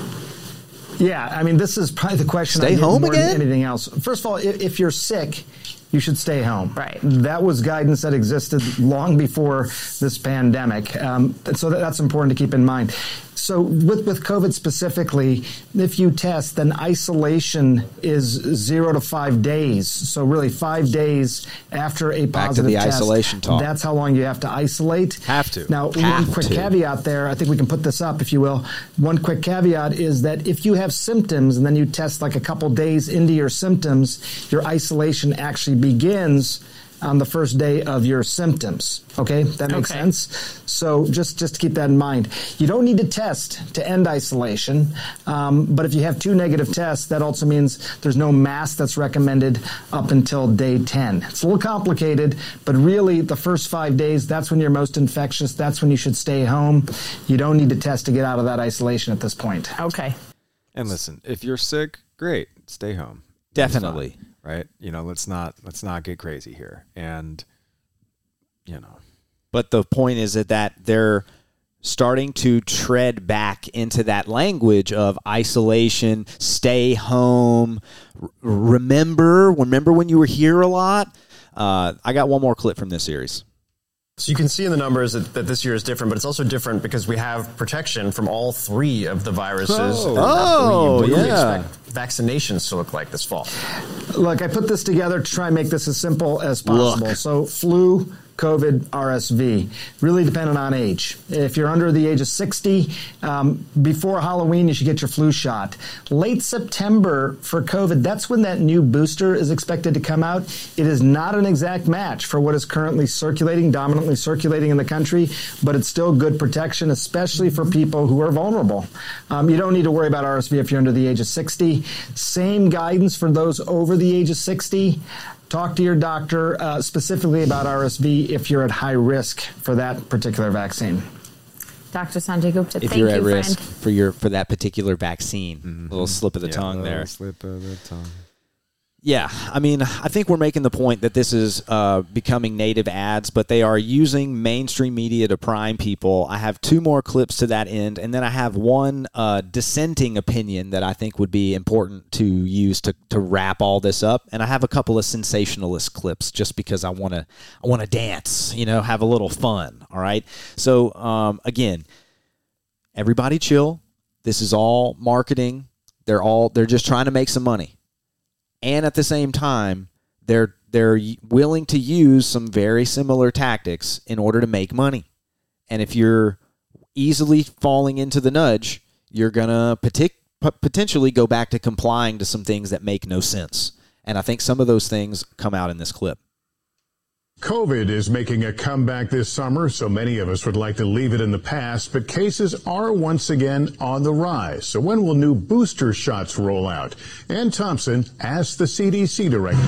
Yeah, I mean, this is probably the question. Stay home again? Than anything else. First of all, if you're sick, you should stay home. Right. That was guidance that existed long before this pandemic. So that's important to keep in mind. So with COVID specifically, if you test, then isolation is 0 to 5 days. So really 5 days after a positive test. Back to the isolation talk. That's how long you have to isolate. Have to. Now, one quick caveat there. I think we can put this up, if you will. One quick caveat is that if you have symptoms and then you test like a couple days into your symptoms, your isolation actually begins on the first day of your symptoms. Okay, that makes sense. So just to keep that in mind. You don't need to test to end isolation, but if you have 2 negative tests, that also means there's no mask that's recommended up until day 10. It's a little complicated, but really the first 5 days, that's when you're most infectious. That's when you should stay home. You don't need to test to get out of that isolation at this point. Okay. And listen, if you're sick, great, stay home. Definitely. Right. You know, let's not get crazy here. And, you know, but the point is that they're starting to tread back into that language of isolation, stay home. Remember when you were here a lot. I got one more clip from this series. So you can see in the numbers that this year is different, but it's also different because we have protection from all three of the viruses. Expect vaccinations to look like this fall. Look, I put this together to try and make this as simple as possible. Look. So flu, COVID, RSV, really dependent on age. If you're under the age of 60, before Halloween, you should get your flu shot. Late September for COVID, that's when that new booster is expected to come out. It is not an exact match for what is currently circulating, dominantly circulating in the country, but it's still good protection, especially for people who are vulnerable. You don't need to worry about RSV if you're under the age of 60. Same guidance for those over the age of 60. Talk to your doctor specifically about RSV if you're at high risk for that particular vaccine. Dr. Sanjay Gupta, thank you, friend. If you're at risk for that particular vaccine. Mm-hmm. Little slip of the tongue there. Slip of the tongue. Yeah, I mean, I think we're making the point that this is becoming native ads, but they are using mainstream media to prime people. I have 2 more clips to that end, and then I have one dissenting opinion that I think would be important to use to wrap all this up. And I have a couple of sensationalist clips just because I want to dance, you know, have a little fun. All right. So again, everybody chill. This is all marketing. They're just trying to make some money. And at the same time, they're willing to use some very similar tactics in order to make money. And if you're easily falling into the nudge, you're going to potentially go back to complying to some things that make no sense. And I think some of those things come out in this clip. COVID is making a comeback this summer, so many of us would like to leave it in the past, but cases are once again on the rise. So when will new booster shots roll out? Ann Thompson asked the CDC director.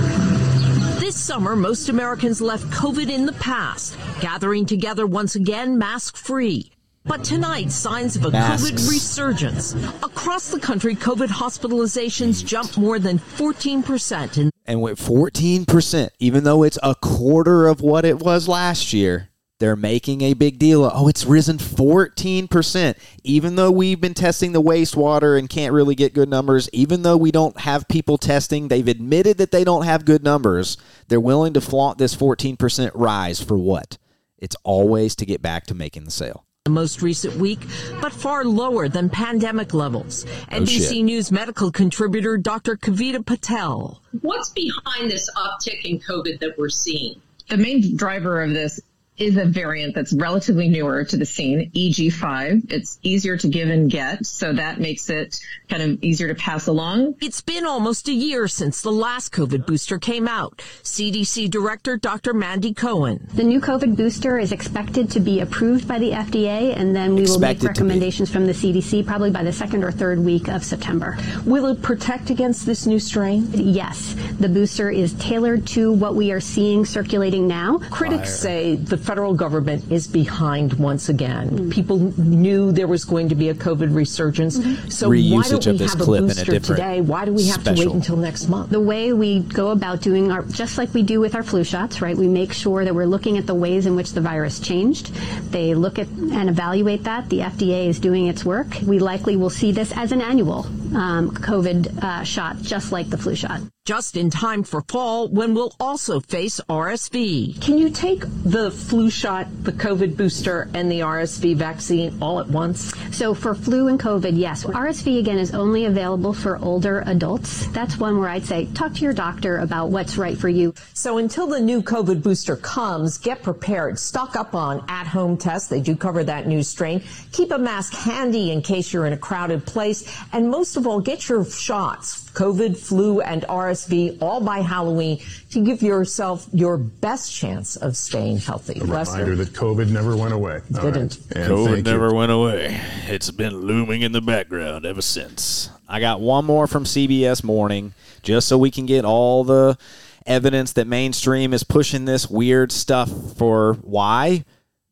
This summer, most Americans left COVID in the past, gathering together once again, mask-free. But tonight, signs of a COVID resurgence. Across the country, COVID hospitalizations jumped more than 14%. And went 14%, even though it's a quarter of what it was last year. They're making a big deal. Oh, it's risen 14%. Even though we've been testing the wastewater and can't really get good numbers, even though we don't have people testing, they've admitted that they don't have good numbers. They're willing to flaunt this 14% rise for what? It's always to get back to making the sale. The most recent week, but far lower than pandemic levels. NBC News medical contributor Dr. Kavita Patel. What's behind this uptick in COVID that we're seeing? The main driver of this is a variant that's relatively newer to the scene, EG5. It's easier to give and get, so that makes it kind of easier to pass along. It's been almost a year since the last COVID booster came out. CDC Director Dr. Mandy Cohen. The new COVID booster is expected to be approved by the FDA, and then we will make recommendations from the CDC probably by the second or third week of September. Will it protect against this new strain? Yes. The booster is tailored to what we are seeing circulating now. Critics say the federal government is behind once again. Mm-hmm. People knew there was going to be a COVID resurgence. Mm-hmm. So why don't we have a booster today? Why do we have to wait until next month? The way we go about doing our, just like we do with our flu shots, right? We make sure that we're looking at the ways in which the virus changed. They look at and evaluate that. The FDA is doing its work. We likely will see this as an annual COVID shot, just like the flu shot. Just in time for fall, when we'll also face RSV. Can you take the flu shot, the COVID booster, and the RSV vaccine all at once? So for flu and COVID, yes. RSV, again, is only available for older adults. That's one where I'd say talk to your doctor about what's right for you. So until the new COVID booster comes, get prepared. Stock up on at-home tests. They do cover that new strain. Keep a mask handy in case you're in a crowded place. And most of all, get your shots, COVID, flu, and RSV, all by Halloween to give yourself your best chance of staying healthy. A reminder that COVID never went away. Didn't. Right. COVID never went away. It's been looming in the background ever since. I got one more from CBS Morning, just so we can get all the evidence that mainstream is pushing this weird stuff for why?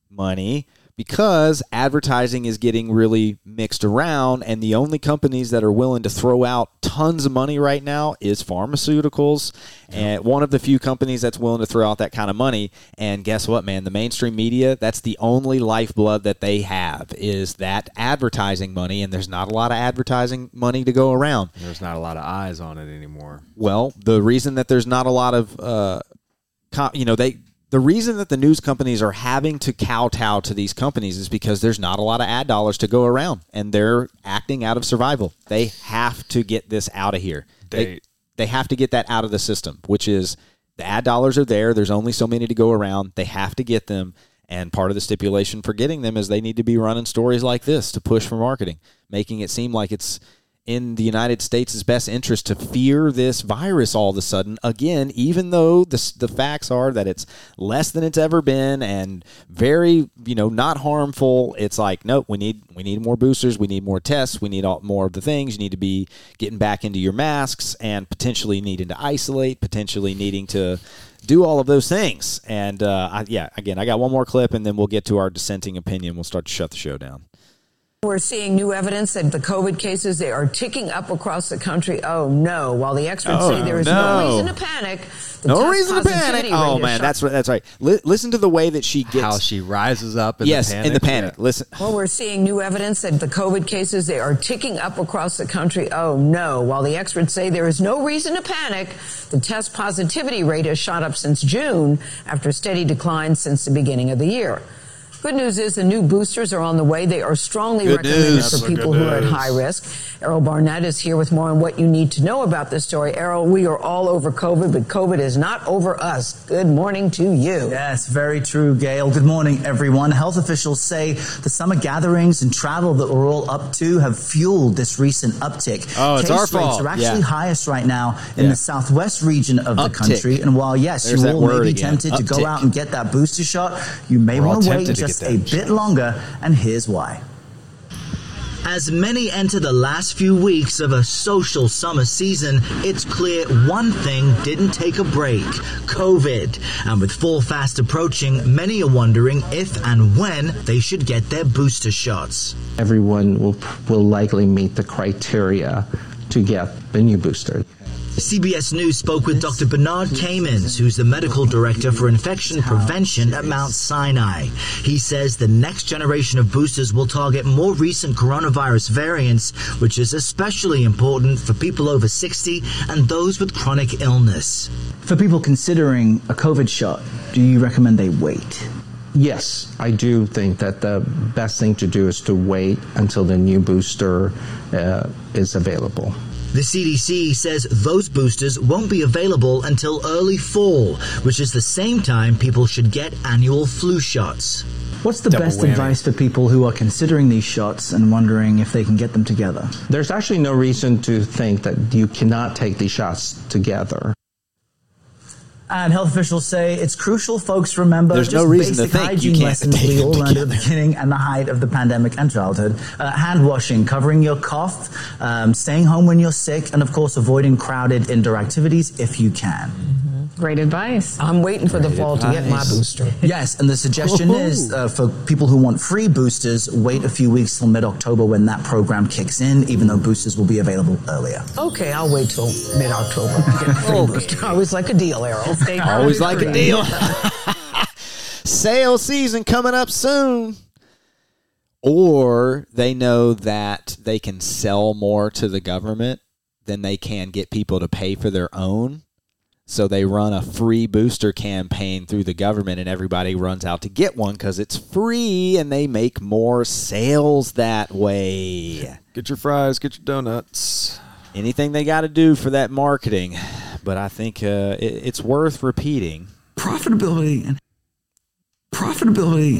Money. Because advertising is getting really mixed around, and the only companies that are willing to throw out tons of money right now is pharmaceuticals, and one of the few companies that's willing to throw out that kind of money. And guess what, man? The mainstream media, that's the only lifeblood that they have is that advertising money, and there's not a lot of advertising money to go around. There's not a lot of eyes on it anymore. Well, the reason that there's not a lot of, the reason that the news companies are having to kowtow to these companies is because there's not a lot of ad dollars to go around, and they're acting out of survival. They have to get this out of here. They have to get that out of the system, which is the ad dollars are there. There's only so many to go around. They have to get them, and part of the stipulation for getting them is they need to be running stories like this to push for marketing, making it seem like it's in the United States' best interest to fear this virus all of a sudden again, even though the facts are that it's less than it's ever been and very, not harmful. It's like, nope, we need more boosters. We need more tests. We need more of the things. You need to be getting back into your masks and potentially needing to isolate, potentially needing to do all of those things. And, I got one more clip, and then we'll get to our dissenting opinion. We'll start to shut the show down. We're seeing new evidence that the COVID cases, they are ticking up across the country. Oh, no. While the experts say there is no reason to panic. No reason to panic. Oh, man, that's right. Listen to the way that she gets. How she rises up in the panic. Yes, in the panic. Yeah. Listen. Well, we're seeing new evidence that the COVID cases, they are ticking up across the country. Oh, no. While the experts say there is no reason to panic, the test positivity rate has shot up since June after steady declines since the beginning of the year. Good news is the new boosters are on the way. They are strongly recommended for people who are at high risk. Errol Barnett is here with more on what you need to know about this story. Errol, we are all over COVID, but COVID is not over us. Good morning to you. Yes, very true, Gail. Good morning, everyone. Health officials say the summer gatherings and travel that we're all up to have fueled this recent uptick. Oh, it's our fault. Case rates are actually highest right now in the southwest region of the country. And while, yes, you all may be tempted to go out and get that booster shot, you may want to wait just a bit longer, and here's why. As many enter the last few weeks of a social summer season, it's clear one thing didn't take a break, COVID. And with fall fast approaching, many are wondering if and when they should get their booster shots. Everyone will likely meet the criteria to get the new booster. CBS News spoke with Dr. Bernard Kamens, who's the medical director for infection prevention at Mount Sinai. He says the next generation of boosters will target more recent coronavirus variants, which is especially important for people over 60 and those with chronic illness. For people considering a COVID shot, do you recommend they wait? Yes, I do think that the best thing to do is to wait until the new booster is available. The CDC says those boosters won't be available until early fall, which is the same time people should get annual flu shots. What's the best advice for people who are considering these shots and wondering if they can get them together? There's actually no reason to think that you cannot take these shots together. And health officials say it's crucial folks remember there's just no reason basic to think hygiene lessons we all learned at the beginning and the height of the pandemic and childhood. Hand washing, covering your cough, staying home when you're sick, and of course avoiding crowded indoor activities if you can. Great advice. I'm waiting for the fall to get my booster. Yes, and the suggestion is for people who want free boosters, wait a few weeks till mid-October when that program kicks in, even though boosters will be available earlier. Okay, I'll wait till mid-October to get a free booster. Always like a deal, Errol. Always like a deal. Sale season coming up soon. Or they know that they can sell more to the government than they can get people to pay for their own. So they run a free booster campaign through the government, and everybody runs out to get one because it's free, and they make more sales that way. Get your fries, get your donuts. Anything they got to do for that marketing. But I think it's worth repeating. Profitability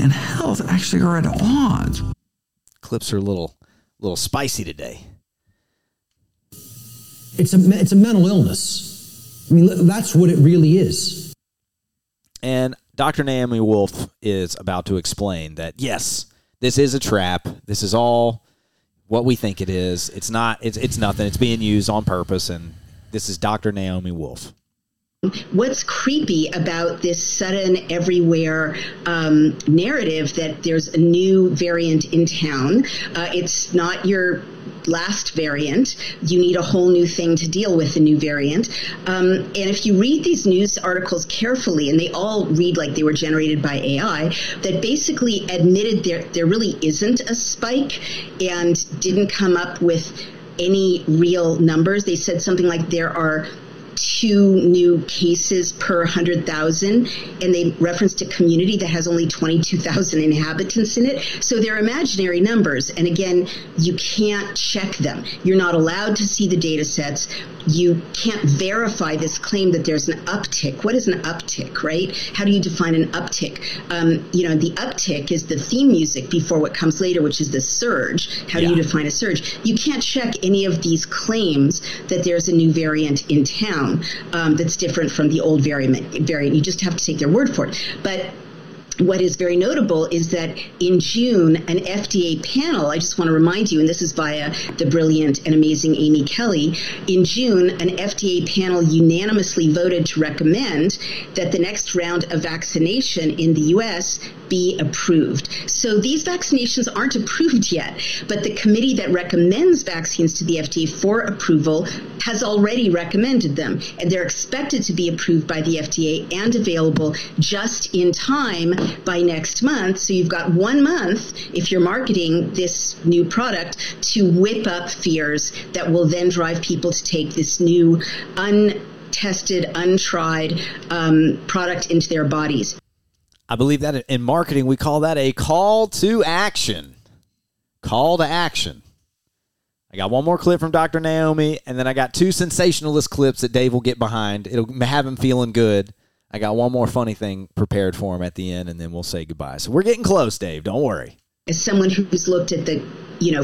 and health actually are at odds. Clips are a little spicy today. It's a mental illness. I mean, that's what it really is. And Dr. Naomi Wolf is about to explain that, yes, this is a trap. This is all what we think it is. It's not. It's nothing. It's being used on purpose. And this is Dr. Naomi Wolf. What's creepy about this sudden everywhere narrative that there's a new variant in town? It's not your last variant. You need a whole new thing to deal with the new variant. And if you read these news articles carefully, and they all read like they were generated by AI, that basically admitted there really isn't a spike and didn't come up with any real numbers. They said something like there are 2 new cases per 100,000, and they referenced a community that has only 22,000 inhabitants in it. So they're imaginary numbers, and again, you can't check them. You're not allowed to see the data sets. You can't verify this claim that there's an uptick. What is an uptick, right? How do you define an uptick? The uptick is the theme music before what comes later, which is the surge. How do you define a surge? You can't check any of these claims that there's a new variant in town that's different from the old variant. You just have to take their word for it. But what is very notable is that in June, an FDA panel, I just want to remind you, and this is via the brilliant and amazing Amy Kelly, in June, an FDA panel unanimously voted to recommend that the next round of vaccination in the U.S. be approved. So these vaccinations aren't approved yet, but the committee that recommends vaccines to the FDA for approval has already recommended them, and they're expected to be approved by the FDA and available just in time by next month. So you've got 1 month, if you're marketing this new product, to whip up fears that will then drive people to take this new untested, untried product into their bodies. I believe that in marketing, we call that a call to action. Call to action. I got one more clip from Dr. Naomi, and then I got 2 sensationalist clips that Dave will get behind. It'll have him feeling good. I got one more funny thing prepared for him at the end, and then we'll say goodbye. So we're getting close, Dave. Don't worry. As someone who's looked at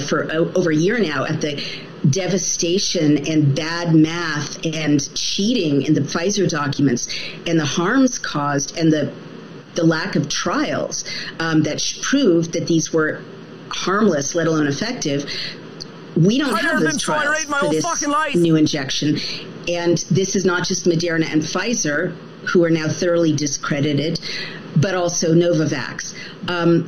for over a year now at the devastation and bad math and cheating in the Pfizer documents and the harms caused and the lack of trials that proved that these were harmless, let alone effective. We don't have those trials for this new injection. And this is not just Moderna and Pfizer, who are now thoroughly discredited, but also Novavax.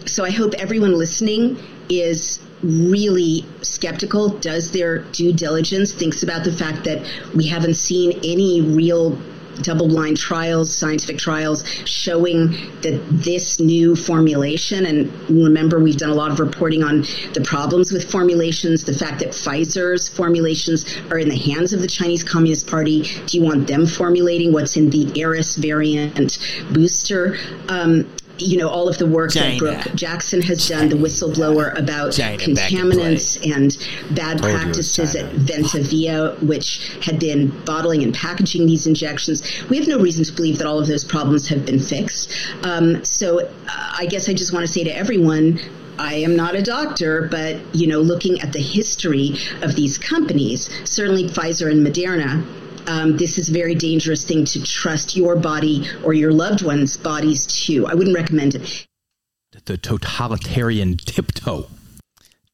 So I hope everyone listening is really skeptical, does their due diligence, thinks about the fact that we haven't seen any real double-blind trials, scientific trials, showing that this new formulation, and remember we've done a lot of reporting on the problems with formulations, the fact that Pfizer's formulations are in the hands of the Chinese Communist Party. Do you want them formulating what's in the Eris variant booster? you know, all of the work that Brooke Jackson has done, the whistleblower about contaminants and bad practices at Ventavia, which had been bottling and packaging these injections. We have no reason to believe that all of those problems have been fixed. So I guess I just want to say to everyone, I am not a doctor, but, you know, looking at the history of these companies, certainly Pfizer and Moderna, this is a very dangerous thing to trust your body or your loved one's bodies to. I wouldn't recommend it. The totalitarian tiptoe.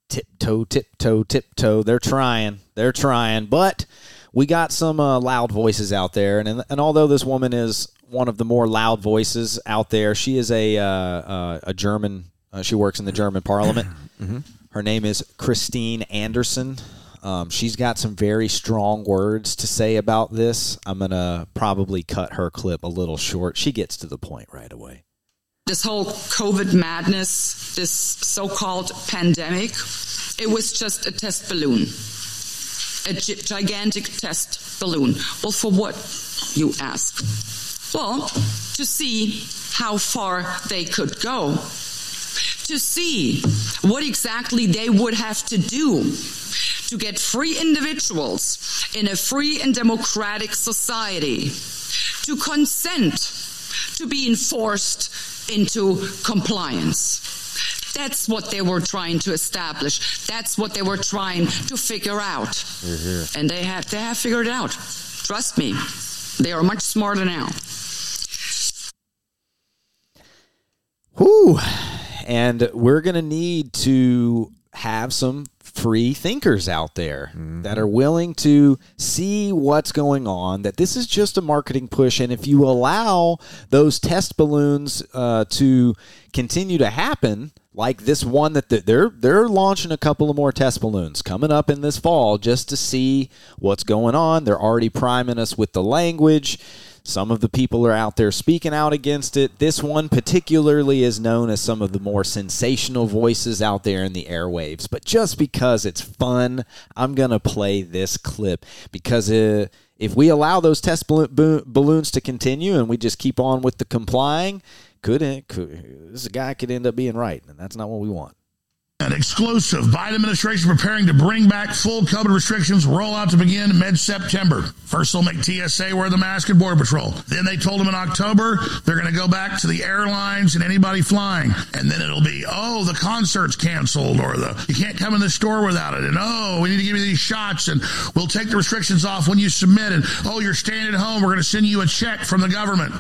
Tiptoe, tiptoe, tiptoe. They're trying. They're trying. But we got some loud voices out there. And although this woman is one of the more loud voices out there, she is a German. She works in the German parliament. Mm-hmm. Her name is Christine Andersen. She's got some very strong words to say about this. I'm going to probably cut her clip a little short. She gets to the point right away. This whole COVID madness, this so-called pandemic, it was just a test balloon, a gigantic test balloon. Well, for what, you ask? Well, to see how far they could go, to see what exactly they would have to do to get free individuals in a free and democratic society to consent to being forced into compliance. That's what they were trying to establish. That's what they were trying to figure out. Mm-hmm. And they have figured it out. Trust me, they are much smarter now. Whew. And we're going to need to have some free thinkers out there that are willing to see what's going on, that this is just a marketing push. And if you allow those test balloons to continue to happen, like this one that they're launching a couple of more test balloons coming up in this fall just to see what's going on. They're already priming us with the language. Some of the people are out there speaking out against it. This one particularly is known as some of the more sensational voices out there in the airwaves. But just because it's fun, I'm going to play this clip. Because if we allow those test balloons to continue and we just keep on with the complying, this guy could end up being right. And that's not what we want. An exclusive Biden administration preparing to bring back full COVID restrictions rollout to begin mid-September. First, they'll make TSA wear the mask at Border Patrol. Then they told them in October they're going to go back to the airlines and anybody flying. And then it'll be, the concert's canceled, or you can't come in the store without it. And, we need to give you these shots, and we'll take the restrictions off when you submit. And, you're staying at home. We're going to send you a check from the government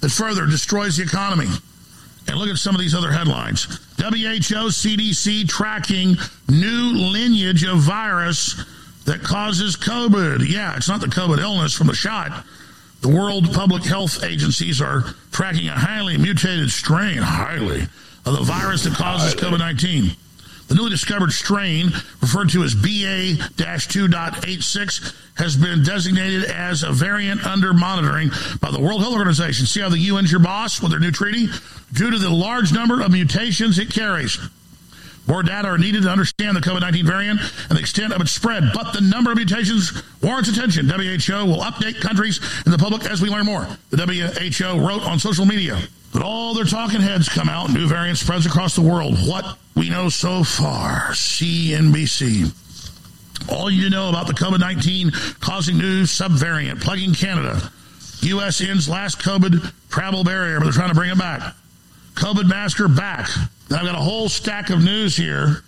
that further destroys the economy. And look at some of these other headlines. WHO CDC tracking new lineage of virus that causes COVID. Yeah, it's not the COVID illness from the shot. The World Public Health Agencies are tracking a highly mutated strain, of the virus that causes COVID-19. The newly discovered strain, referred to as BA-2.86, has been designated as a variant under monitoring by the World Health Organization. See how the UN's your boss with their new treaty? Due to the large number of mutations it carries. More data are needed to understand the COVID-19 variant and the extent of its spread, but the number of mutations warrants attention. WHO will update countries and the public as we learn more. The WHO wrote on social media that all their talking heads come out, new variant spreads across the world. What we know so far, CNBC. All you know about the COVID-19 causing new subvariant, plaguing Canada. U.S. ends last COVID travel barrier, but they're trying to bring it back. COVID masker back. Then I've got a whole stack of news here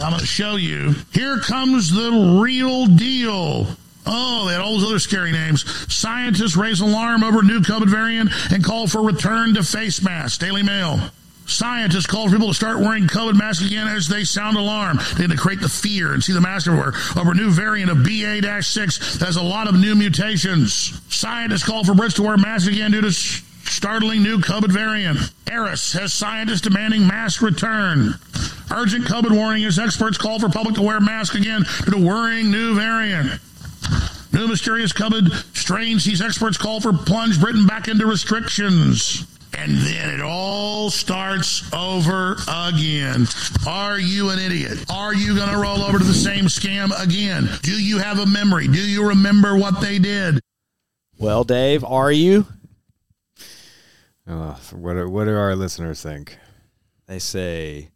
I'm going to show you. Here comes the real deal. They had all those other scary names. Scientists raise alarm over new COVID variant and call for return to face masks. Daily Mail. Scientists call for people to start wearing COVID masks again as they sound alarm. They had to create the fear and see the mask everywhere over a new variant of BA-6 that has a lot of new mutations. Scientists call for Brits to wear masks again due to startling new COVID variant. Eris has scientists demanding mask return. Urgent COVID warning as experts call for public to wear masks again due to worrying new variant. New mysterious COVID strain sees experts call for plunge Britain back into restrictions. And then it all starts over again. Are you an idiot? Are you going to roll over to the same scam again? Do you have a memory? Do you remember what they did? Well, Dave, are you? What do our listeners think? They say,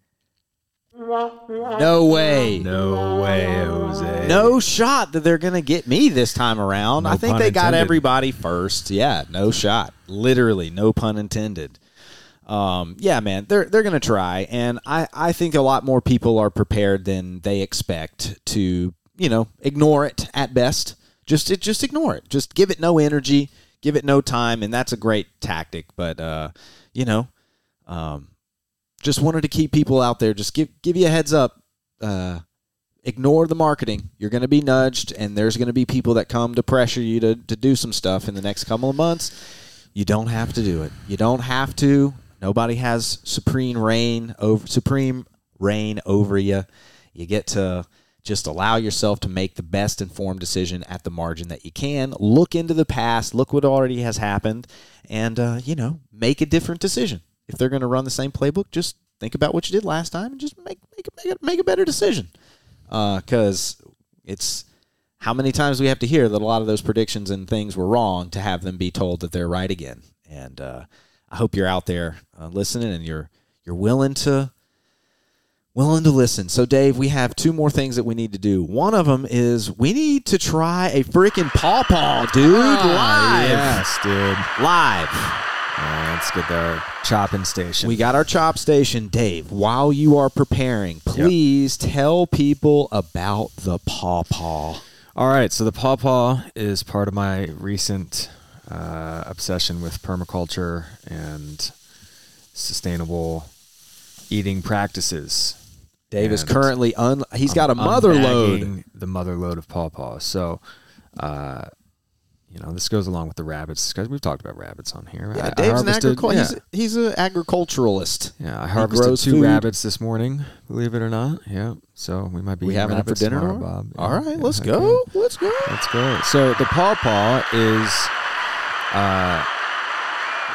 no way. No way, Jose. No shot that they're going to get me this time around. No, I think they got everybody first. Yeah, no shot. Literally, no pun intended. Yeah, man, they're going to try. And I think a lot more people are prepared than they expect to, you know, ignore it at best. Just ignore it. Just give it no energy. Give it no time, and that's a great tactic. But, you know, just wanted to keep people out there. Just give you a heads up. Ignore the marketing. You're going to be nudged, and there's going to be people that come to pressure you to do some stuff in the next couple of months. You don't have to do it. You don't have to. Nobody has supreme reign over you. You get to just allow yourself to make the best informed decision at the margin that you can. Look into the past. Look what already has happened. And, you know, make a different decision. If they're going to run the same playbook, just think about what you did last time and just make a better decision. Because it's how many times we have to hear that a lot of those predictions and things were wrong to have them be told that they're right again. And I hope you're out there listening and you're willing to listen. So, Dave, we have two more things that we need to do. One of them is we need to try a freaking pawpaw, dude, live. Yes, dude. Live. Let's get our chopping station. We got our chop station. Dave, while you are preparing, please tell people about the pawpaw. All right. So the pawpaw is part of my recent obsession with permaculture and sustainable eating practices. Dave is currently he's got a mother load. The mother load of pawpaws. So, you know, this goes along with the rabbits. Because we've talked about rabbits on here. Yeah, Dave's an agriculturalist. Yeah. He's an agriculturalist. Yeah, I harvested two rabbits this morning. Believe it or not. Yeah. So we might be having it for dinner tomorrow, Bob. Yeah. All right, let's go. Yeah. Let's go. Let's go. So the pawpaw is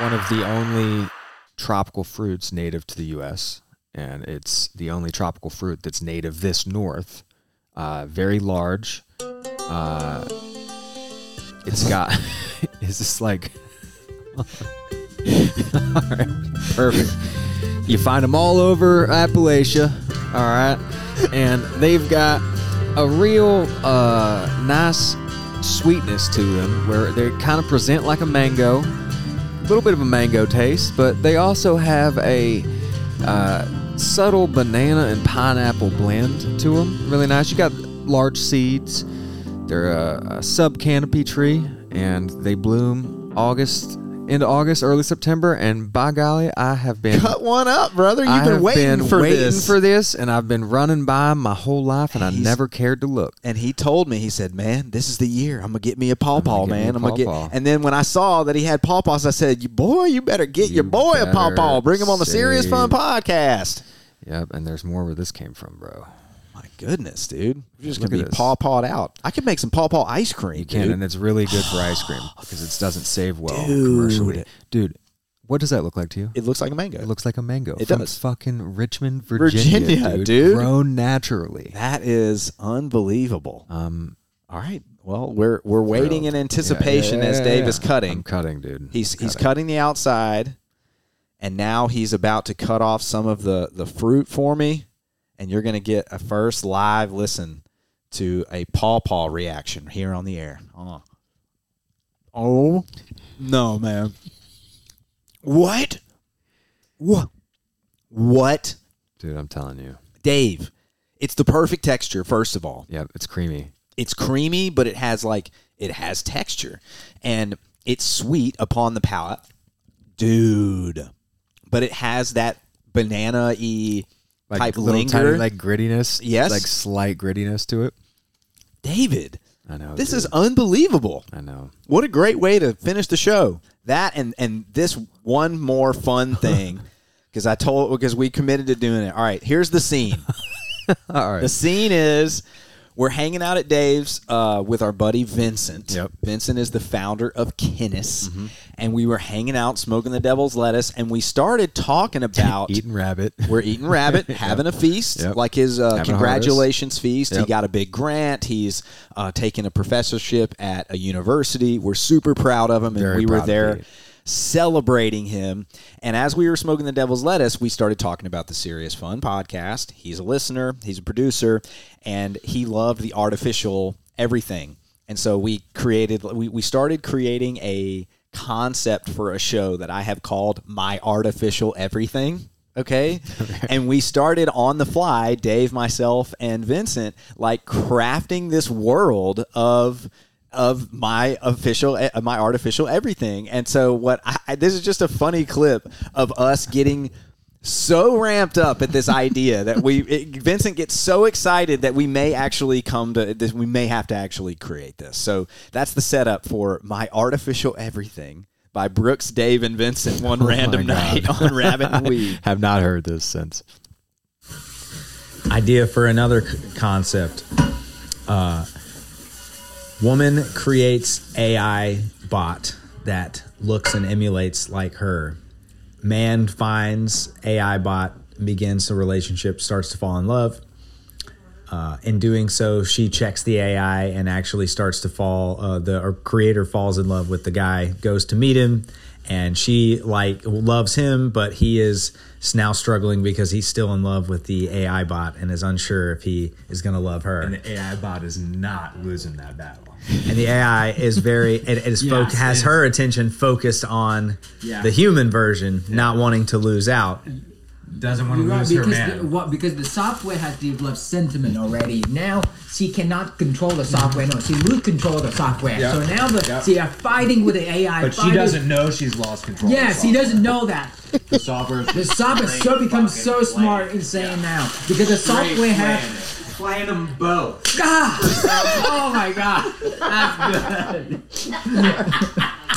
one of the only tropical fruits native to the U.S. and it's the only tropical fruit that's native this north. Very large. It's got... Is this like... All right. Perfect. You find them all over Appalachia. All right. And they've got a real nice sweetness to them where they kind of present like a mango. A little bit of a mango taste, but they also have a subtle banana and pineapple blend to them. Really nice. You got large seeds. They're a sub-canopy tree, and they bloom into August, early September. And by golly, I have been cut one up, brother. You've been waiting for this, and I've been running by my whole life, and I never cared to look. And he told me, he said, "Man, this is the year. I'm gonna get me a pawpaw, man. I'm gonna get." And then when I saw that he had pawpaws, I said, "Boy, you better get your boy a pawpaw. Bring him on the Serious Fun Podcast." Yep, and there's more where this came from, bro. My goodness, dude. We're just going to be pawpawed out. I could make some pawpaw ice cream, dude. And it's really good for ice cream because it doesn't save well commercially. Dude, what does that look like to you? It looks like a mango. It does. Fucking Richmond, Virginia, dude. Grown naturally. That is unbelievable. All right. Well, we're waiting in anticipation as Dave is cutting. I'm cutting, dude. He's cutting the outside, and now he's about to cut off some of the fruit for me. And you're going to get a first live listen to a pawpaw reaction here on the air. Oh, no, man. What? Dude, I'm telling you. Dave, it's the perfect texture, first of all. Yeah, it's creamy. It's creamy, but it has texture. And it's sweet upon the palate. Dude. But it has that banana-y... Like little tiny, like grittiness. Yes. Like slight grittiness to it. David. I know. This is unbelievable. I know. What a great way to finish the show. That and this one more fun thing because we committed to doing it. All right. Here's the scene. All right. The scene is we're hanging out at Dave's with our buddy Vincent. Yep. Vincent is the founder of Kinnis. Mm-hmm. And we were hanging out, smoking the devil's lettuce, and we started talking about... eating rabbit. We're eating rabbit, having a feast, like his congratulations feast. Yep. He got a big grant. He's taking a professorship at a university. We're super proud of him, and we were there celebrating him. And as we were smoking the devil's lettuce, we started talking about the Serious Fun podcast. He's a listener, he's a producer, and he loved the artificial everything. And so we started creating a concept for a show that I have called My Artificial Everything. Okay. And we started on the fly, Dave, myself, and Vincent, like crafting this world of my artificial everything. And so this is just a funny clip of us getting so ramped up at this idea that Vincent gets so excited that we may actually come to this. We may have to actually create this. So that's the setup for My Artificial Everything by Brooks, Dave, and Vincent one random night on Rabbit and Weed. Have not heard this since. Idea for another concept. Woman creates AI bot that looks and emulates like her. Man finds AI bot, begins a relationship, starts to fall in love. In doing so, she checks the AI and actually starts to fall. The creator falls in love with the guy, goes to meet him, and she loves him, but he is now struggling because he's still in love with the AI bot and is unsure if he is going to love her. And the AI bot is not losing that battle. And the AI is has her attention focused on the human version, not wanting to lose out. Doesn't want to lose her man. Because the software has developed sentiment already. Now she cannot control the software. No, she lose control of the software. Yep. So now she are fighting with the AI. But she doesn't know she's lost control. Yeah, she doesn't know that. The software so becomes so smart and saying now because the software has. Playing them both. God. Oh my God. That's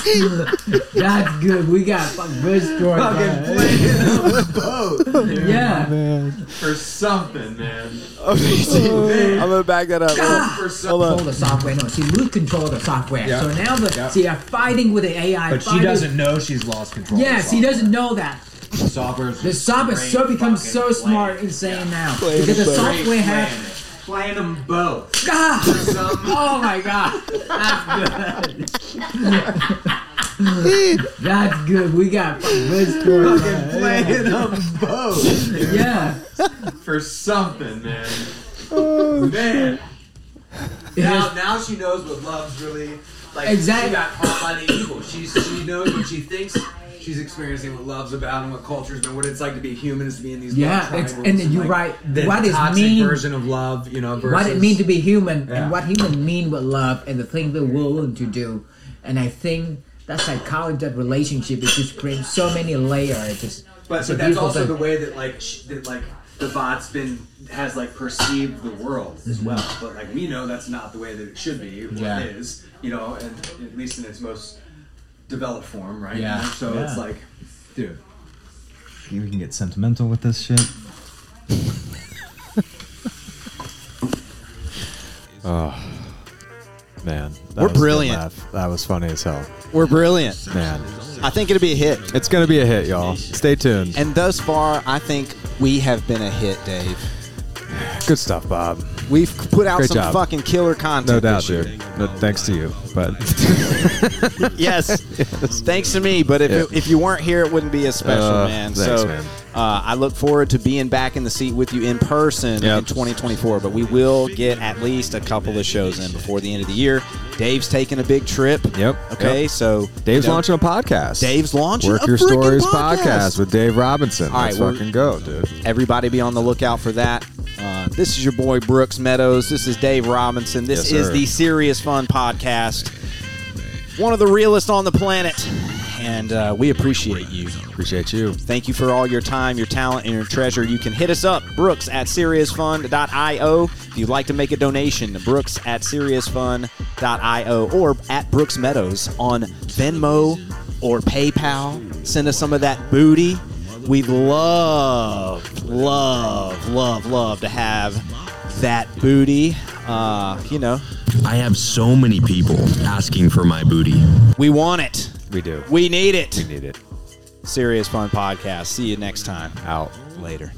good. That's good. We got fucking good story. Fucking playing them both. Yeah. Oh, man. For something, man. Okay, I'm gonna back that up. Control the software. No, she lose control of the software. Yep. So now she are fighting with the AI. But she doesn't know she's lost control. Yeah, she doesn't know that. The software so becomes so smart and saying now because the software has. Playing them both. God. Oh my God. That's good. That's good. We got good stories. Playing them both. Yeah. For something, man. Oh man. Now she knows what love's really like. Exactly. She got caught by the evil. She knows what she thinks. She's experiencing what love's about and what culture's and what it's like to be human is to be in these love triangles. And you're right. The toxic version of love, versus... What it means to be human and what human mean with love and the thing they're willing to do. And I think that psychology, that relationship, it just creates so many layers. But that's also the way that the bot's has perceived the world as well. But we know that's not the way that it should be. It is, and at least in its most developed form, right? Yeah. So it's like, dude, we can get sentimental with this shit. Oh man, we're brilliant. That was funny as hell. We're brilliant, man. I think it'll be a hit. It's gonna be a hit, y'all. Stay tuned. And thus far, I think we have been a hit, Dave. Good stuff, Bob. We've put out fucking killer content. No doubt, dude. No, thanks to you, but yes, thanks to me. But if you weren't here, it wouldn't be as special, man. Thanks, man. I look forward to being back in the seat with you in person in 2024. But we will get at least a couple of shows in before the end of the year. Dave's taking a big trip. Yep. Okay, so Dave's launching a podcast. Work Your Stories podcast with Dave Robinson. All right, let's fucking go, dude. Everybody, be on the lookout for that. This is your boy Brooks Meadows. This is Dave Robinson. This is the Serious Fun Podcast. One of the realest on the planet. And we appreciate you. Appreciate you. Thank you for all your time, your talent, and your treasure. You can hit us up, brooks@seriousfun.io. If you'd like to make a donation, brooks@seriousfun.io or at Brooks Meadows on Venmo or PayPal. Send us some of that booty. We'd love to have that booty. I have so many people asking for my booty. We want it. We do. We need it. We need it. Serious Fun Podcast. See you next time. Out later.